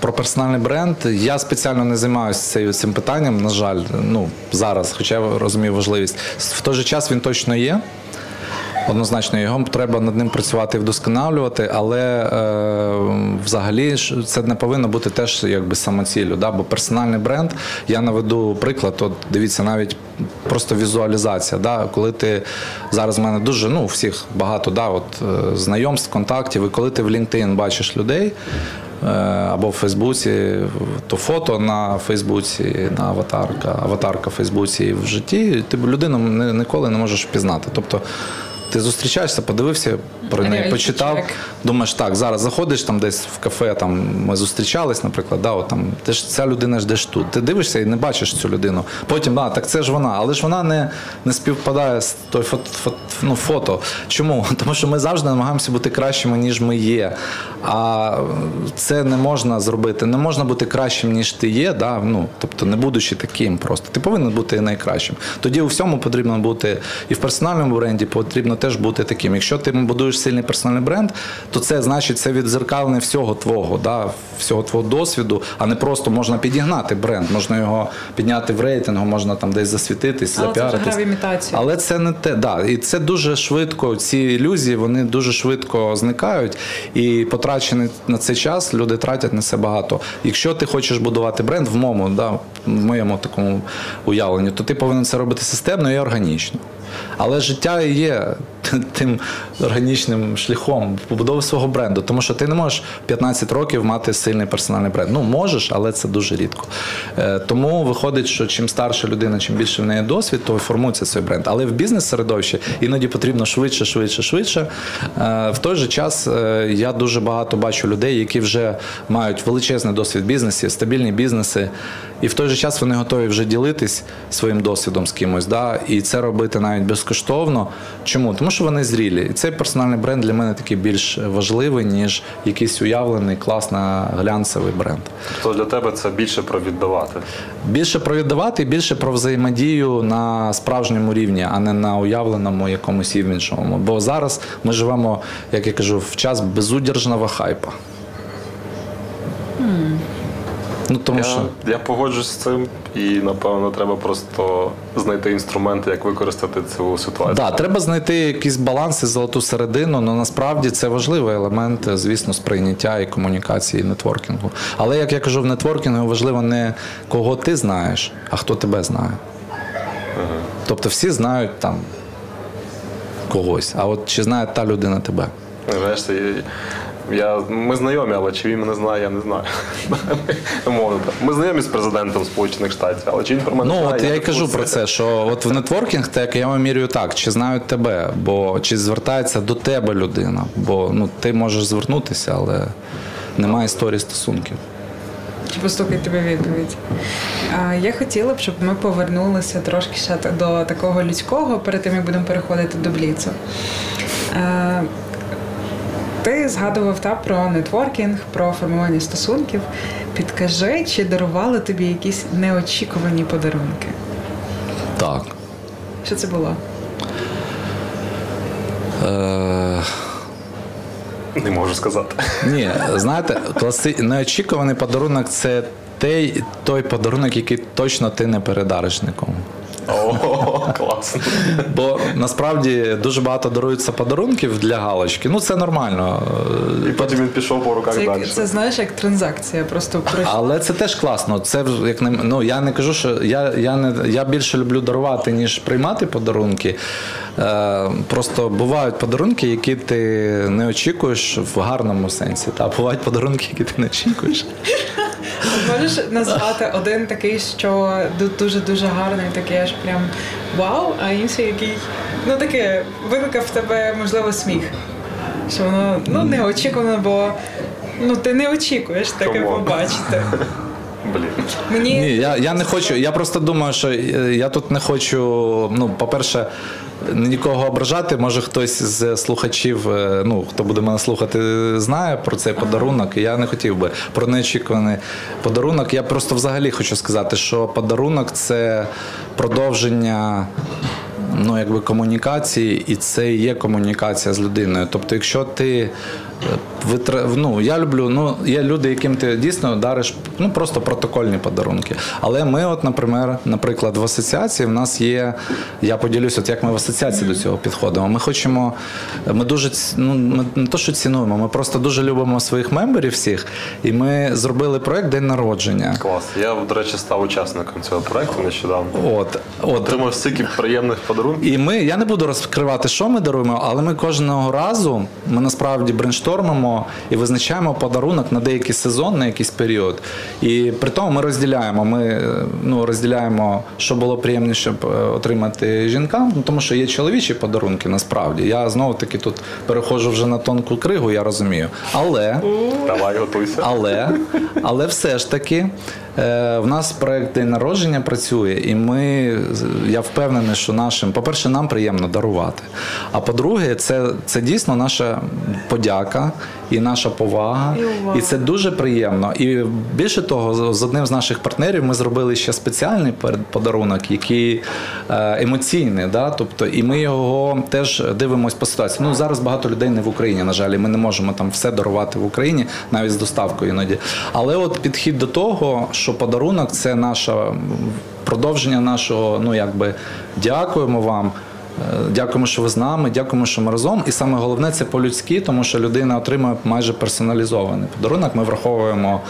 про персональний бренд. Я спеціально не займаюся цим питанням, на жаль. Ну, зараз, хоча я розумію важливість. В той же час він точно є. Однозначно, його треба над ним працювати і вдосконалювати, але е, взагалі це не повинно бути теж якби самоціллю, да? Бо персональний бренд, я наведу приклад, от дивіться, навіть просто візуалізація, да? Коли ти, зараз в мене дуже, ну, всіх багато, да, от, знайомств, контактів, і коли ти в LinkedIn бачиш людей, або в Фейсбуці, то фото на Фейсбуці, на аватарка, аватарка в Фейсбуці і в житті, ти людину ніколи не можеш впізнати. Тобто Ти зустрічаєшся, подивився про неї, почитав, думаєш, так, зараз заходиш там десь в кафе, там ми зустрічались, наприклад, да, от, там, ти ж, ця людина ж десь тут. Ти дивишся і не бачиш цю людину. Потім, да, так це ж вона, але ж вона не, не співпадає з той фото, фото, ну, фото. Чому? Тому що ми завжди намагаємося бути кращими, ніж ми є. А це не можна зробити. Не можна бути кращим, ніж ти є, да? Ну, тобто не будучи таким просто. Ти повинен бути найкращим. Тоді у всьому потрібно бути, і в персональному бренді потрібно теж бути таким. Якщо ти будуєш сильний персональний бренд, то це значить, це відзеркалення всього твого, да? Всього твого досвіду, а не просто можна підігнати бренд, можна його підняти в рейтингу, можна там десь засвітитись, але запіаритись. Це але це не те, да. І це дуже швидко, ці ілюзії, вони дуже швидко зникають, і потрачений на цей час, люди тратять на це багато. Якщо ти хочеш будувати бренд в моєму, да, в моєму такому уявленні, то ти повинен це робити системно і органічно. Але життя є тим органічним шляхом побудови свого бренду, тому що ти не можеш п'ятнадцять років мати сильний персональний бренд. Ну, можеш, але це дуже рідко. Тому виходить, що чим старша людина, чим більше в неї досвід, то формується свій бренд. Але в бізнес-середовищі іноді потрібно швидше, швидше, швидше. В той же час я дуже багато бачу людей, які вже мають величезний досвід в бізнесі, стабільні бізнеси, і в той же час вони готові вже ділитись своїм досвідом з кимось, да? І це робити навіть безкоштовно. Чому? Тому що вони зрілі. І цей персональний бренд для мене такий більш важливий, ніж якийсь уявлений, класний, глянцевий бренд. Тобто для тебе це більше про віддавати? Більше про віддавати і більше про взаємодію на справжньому рівні, а не на уявленому якомусь івеншовому. Бо зараз ми живемо, як я кажу, в час безудержного хайпа. Mm. Ну, тому я, що... я погоджусь з цим, і, напевно, треба просто знайти інструменти, як використати цю ситуацію. Так, да, треба знайти якийсь баланс і золоту середину, але насправді це важливий елемент, звісно, сприйняття і комунікації, і нетворкінгу. Але, як я кажу, в нетворкінгу важливо не кого ти знаєш, а хто тебе знає. Ага. Тобто всі знають там когось, а от чи знає та людина тебе? Знаєш, Я, ми знайомі, але чи він мене знає, я не знаю. Ми знайомі з президентом Сполучених Штатів, але чи він про мене знає? Ну, от я й кажу про це, що от в нетворкінг, так, я вимірюю так, чи знають тебе, бо чи звертається до тебе людина, бо ну, ти можеш звернутися, але немає історії стосунків. Чи постукає тебе відповідь? Я хотіла б, щоб ми повернулися трошки ще до такого людського, перед тим, як будемо переходити до бліцу. Ти згадував та про нетворкінг, про формування стосунків. Підкажи, чи дарували тобі якісь неочікувані подарунки? Так. Що це було? Е... Не можу сказати. Ні, знаєте, класи... неочікуваний подарунок – це той, той подарунок, який точно ти не передариш нікому. О, класно. Бо насправді дуже багато даруються подарунків для галочки. Ну, це нормально. І потім він пішов по руках це, далі. Це, знаєш, як транзакція. Просто прийшла. Але це теж класно. Це, як не, ну, я не кажу, що я, я, не, я більше люблю дарувати, ніж приймати подарунки. Е, просто бувають подарунки, які ти не очікуєш в гарному сенсі. Та бувають подарунки, які ти не очікуєш. Можеш назвати один такий, що дуже-дуже гарний, такий аж прям вау, а інший, який, ну таке, викликав в тебе, можливо, сміх. Що воно, ну, неочікувано, бо, ну, ти не очікуєш таке побачити. Блін. Мені... Ні, я, я не хочу, я просто думаю, що я тут не хочу, ну, по-перше, нікого ображати, може хтось з слухачів, ну, хто буде мене слухати, знає про цей подарунок, і я не хотів би про неочікуваний подарунок. Я просто взагалі хочу сказати, що подарунок – це продовження, ну, якби комунікації, і це і є комунікація з людиною. Тобто, якщо ти витра... ну, я люблю, ну, є люди, яким ти дійсно дариш, ну, просто протокольні подарунки. Але ми от, наприклад, наприклад, в асоціації в нас є, я поділюсь, от як ми в асоціації до цього підходимо. Ми хочемо, ми дуже, ну, ми не то, що цінуємо, ми просто дуже любимо своїх мемберів всіх, і ми зробили проєкт День народження. Клас. Я, до речі, став учасником цього проєкту нещодавно. От, от. Отримав стільки приємних подарунків. І ми, я не буду розкривати, що ми даруємо, але ми кожного разу, ми насправді брейнштурмуємо штормимо і визначаємо подарунок на деякий сезон, на якийсь період. І при тому ми розділяємо. Ми ну, розділяємо, що було приємніше отримати жінкам, ну, тому що є чоловічі подарунки насправді. Я знову-таки тут переходжу вже на тонку кригу, я розумію. Але, давай, готуйся. але, але все ж таки е, в нас проєкт «День народження» працює, і ми, я впевнений, що нашим, по-перше, нам приємно дарувати. А по-друге, це, це дійсно наша подяка і наша повага. І, і це дуже приємно. І більше того, з одним з наших партнерів ми зробили ще спеціальний подарунок, який емоційний. Да? Тобто, і ми його теж дивимося по ситуації. Ну, зараз багато людей не в Україні, на жаль, і ми не можемо там все дарувати в Україні, навіть з доставкою іноді. Але от підхід до того, що подарунок – це наша продовження нашого, ну, якби, дякуємо вам. Дякуємо, що ви з нами, дякуємо, що ми разом. І саме головне – це по-людськи, тому що людина отримує майже персоналізований подарунок. Ми враховуємо,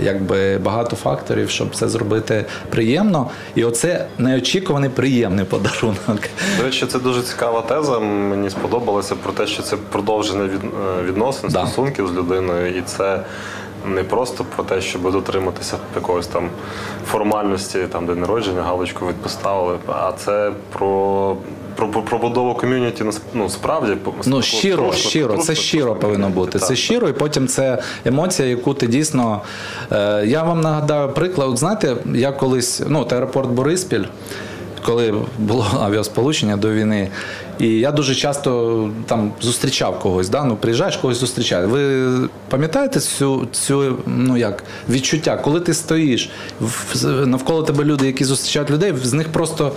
якби, багато факторів, щоб це зробити приємно. І оце неочікуваний приємний подарунок. До речі, це дуже цікава теза. Мені сподобалося про те, що це продовження відносин, да. стосунків з людиною. І це не просто про те, щоб дотриматися якогось там формальності, там, день народження, галочку відпоставили, а це про... Про пробудову ком'юніті, ну, справді... Ну, щиро, трошки, щиро, трошки, це трошки, щиро трошки повинно бути. Це так. щиро, і потім це емоція, яку ти дійсно... Е, я вам нагадаю приклад. Знаєте, я колись... Ну, от аеропорт Бориспіль, коли було авіасполучення до війни, і я дуже часто там зустрічав когось, да? Ну, приїжджаєш, когось зустрічаєш. Ви пам'ятаєте цю, цю, ну, як, відчуття, коли ти стоїш, навколо тебе люди, які зустрічають людей, з них просто...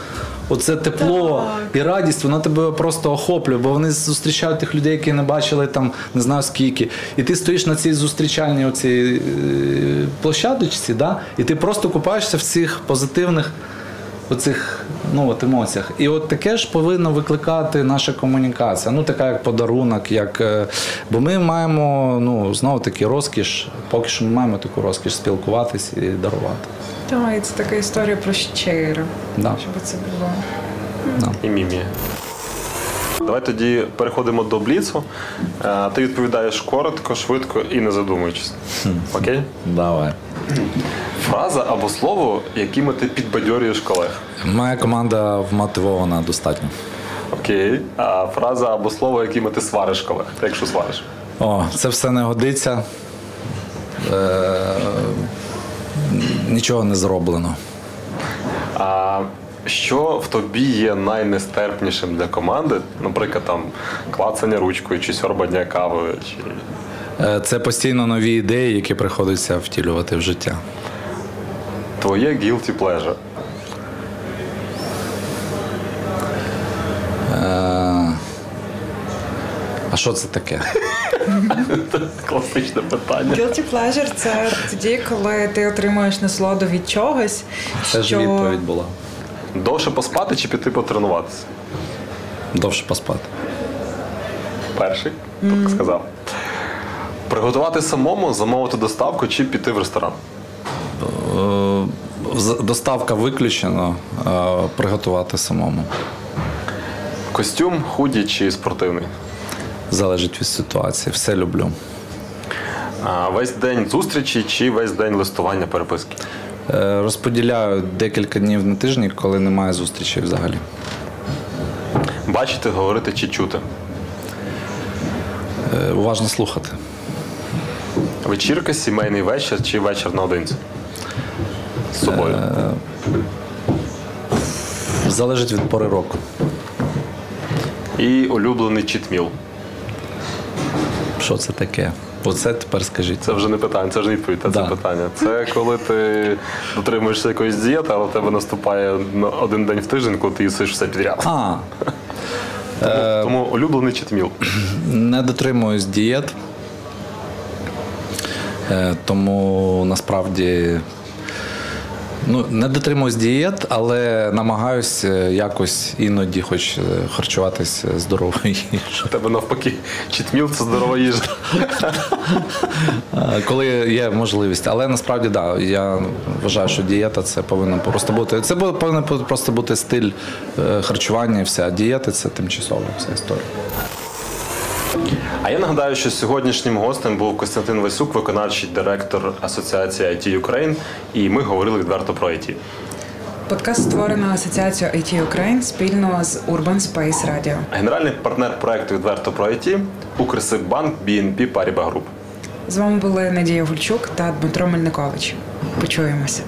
Оце тепло так. і радість, вона тебе просто охоплює, бо вони зустрічають тих людей, які не бачили там, не знаю скільки. І ти стоїш на цій зустрічальній оцій площадочці, да? І ти просто купаєшся в цих позитивних оцих, ну, от емоціях. І от таке ж повинно викликати наша комунікація. Ну, така як подарунок, як... Бо ми маємо, ну, знову-таки, розкіш, поки що ми маємо таку розкіш спілкуватись і дарувати. Так, і це така історія про щиро, да. щоб це було. Да. І мімія. Давай тоді переходимо до бліцу. Ти відповідаєш коротко, швидко і не задумуючись. Окей? Давай. Фраза або слово, якими ти підбадьорюєш колег? Моя команда вмотивована достатньо. Окей. А фраза або слово, якими ти свариш колег? Якщо свариш? О, це все не годиться. Е-е... Нічого не зроблено. А що в тобі є найнестерпнішим для команди? Наприклад, там клацання ручкою чи сьорбання кави? Чи... Це постійно нові ідеї, які приходиться втілювати в життя. Твоє guilty pleasure? А що це таке? Це класичне питання. Guilty pleasure – це тоді, коли ти отримуєш насолоду від чогось, що... Це ж відповідь була. Довше поспати чи піти потренуватися? Довше поспати. Перший, mm-hmm. так сказав. Приготувати самому, замовити доставку чи піти в ресторан? Доставка виключена, приготувати самому. Костюм, худі чи спортивний? Залежить від ситуації. Все люблю. А весь день зустрічі чи весь день листування, переписки? Е, розподіляю декілька днів на тижні, коли немає зустрічей взагалі. Бачити, говорити чи чути? Е, уважно слухати. Вечірка, сімейний вечір чи вечір наодинці? З собою? Е, залежить від пори року. І улюблений читміл. Що це таке? Оце тепер скажіть. Це вже не питання, це вже не відповідь, це да. питання. Це коли ти дотримуєшся якоїсь дієти, але в тебе наступає один день в тиждень, коли ти їсиш все підряд. А. Тому, е... тому улюблений читміл. Не дотримуюсь дієт, тому насправді... Ну, не дотримуюсь дієт, але намагаюсь якось іноді хоч харчуватися здоровою їжею. У тебе навпаки, читміл – це здорова їжа. Коли є можливість. Але насправді, так, да, я вважаю, що дієта – це повинно просто бути. Це повинен просто бути стиль харчування і все. А дієти – це тимчасова вся історія. А я нагадаю, що сьогоднішнім гостем був Костянтин Васюк, виконавчий директор Асоціації ай ті Ukraine, і ми говорили відверто про ай ті. Подкаст створено Асоціацією ай ті Ukraine спільно з Urban Space Radio. Генеральний партнер проєкту «Відверто про ай ті» – UKRSIBBANK, бі ен пі Paribas Group. З вами були Нарія Гульчук та Дмитро Мельникович. Почуємося.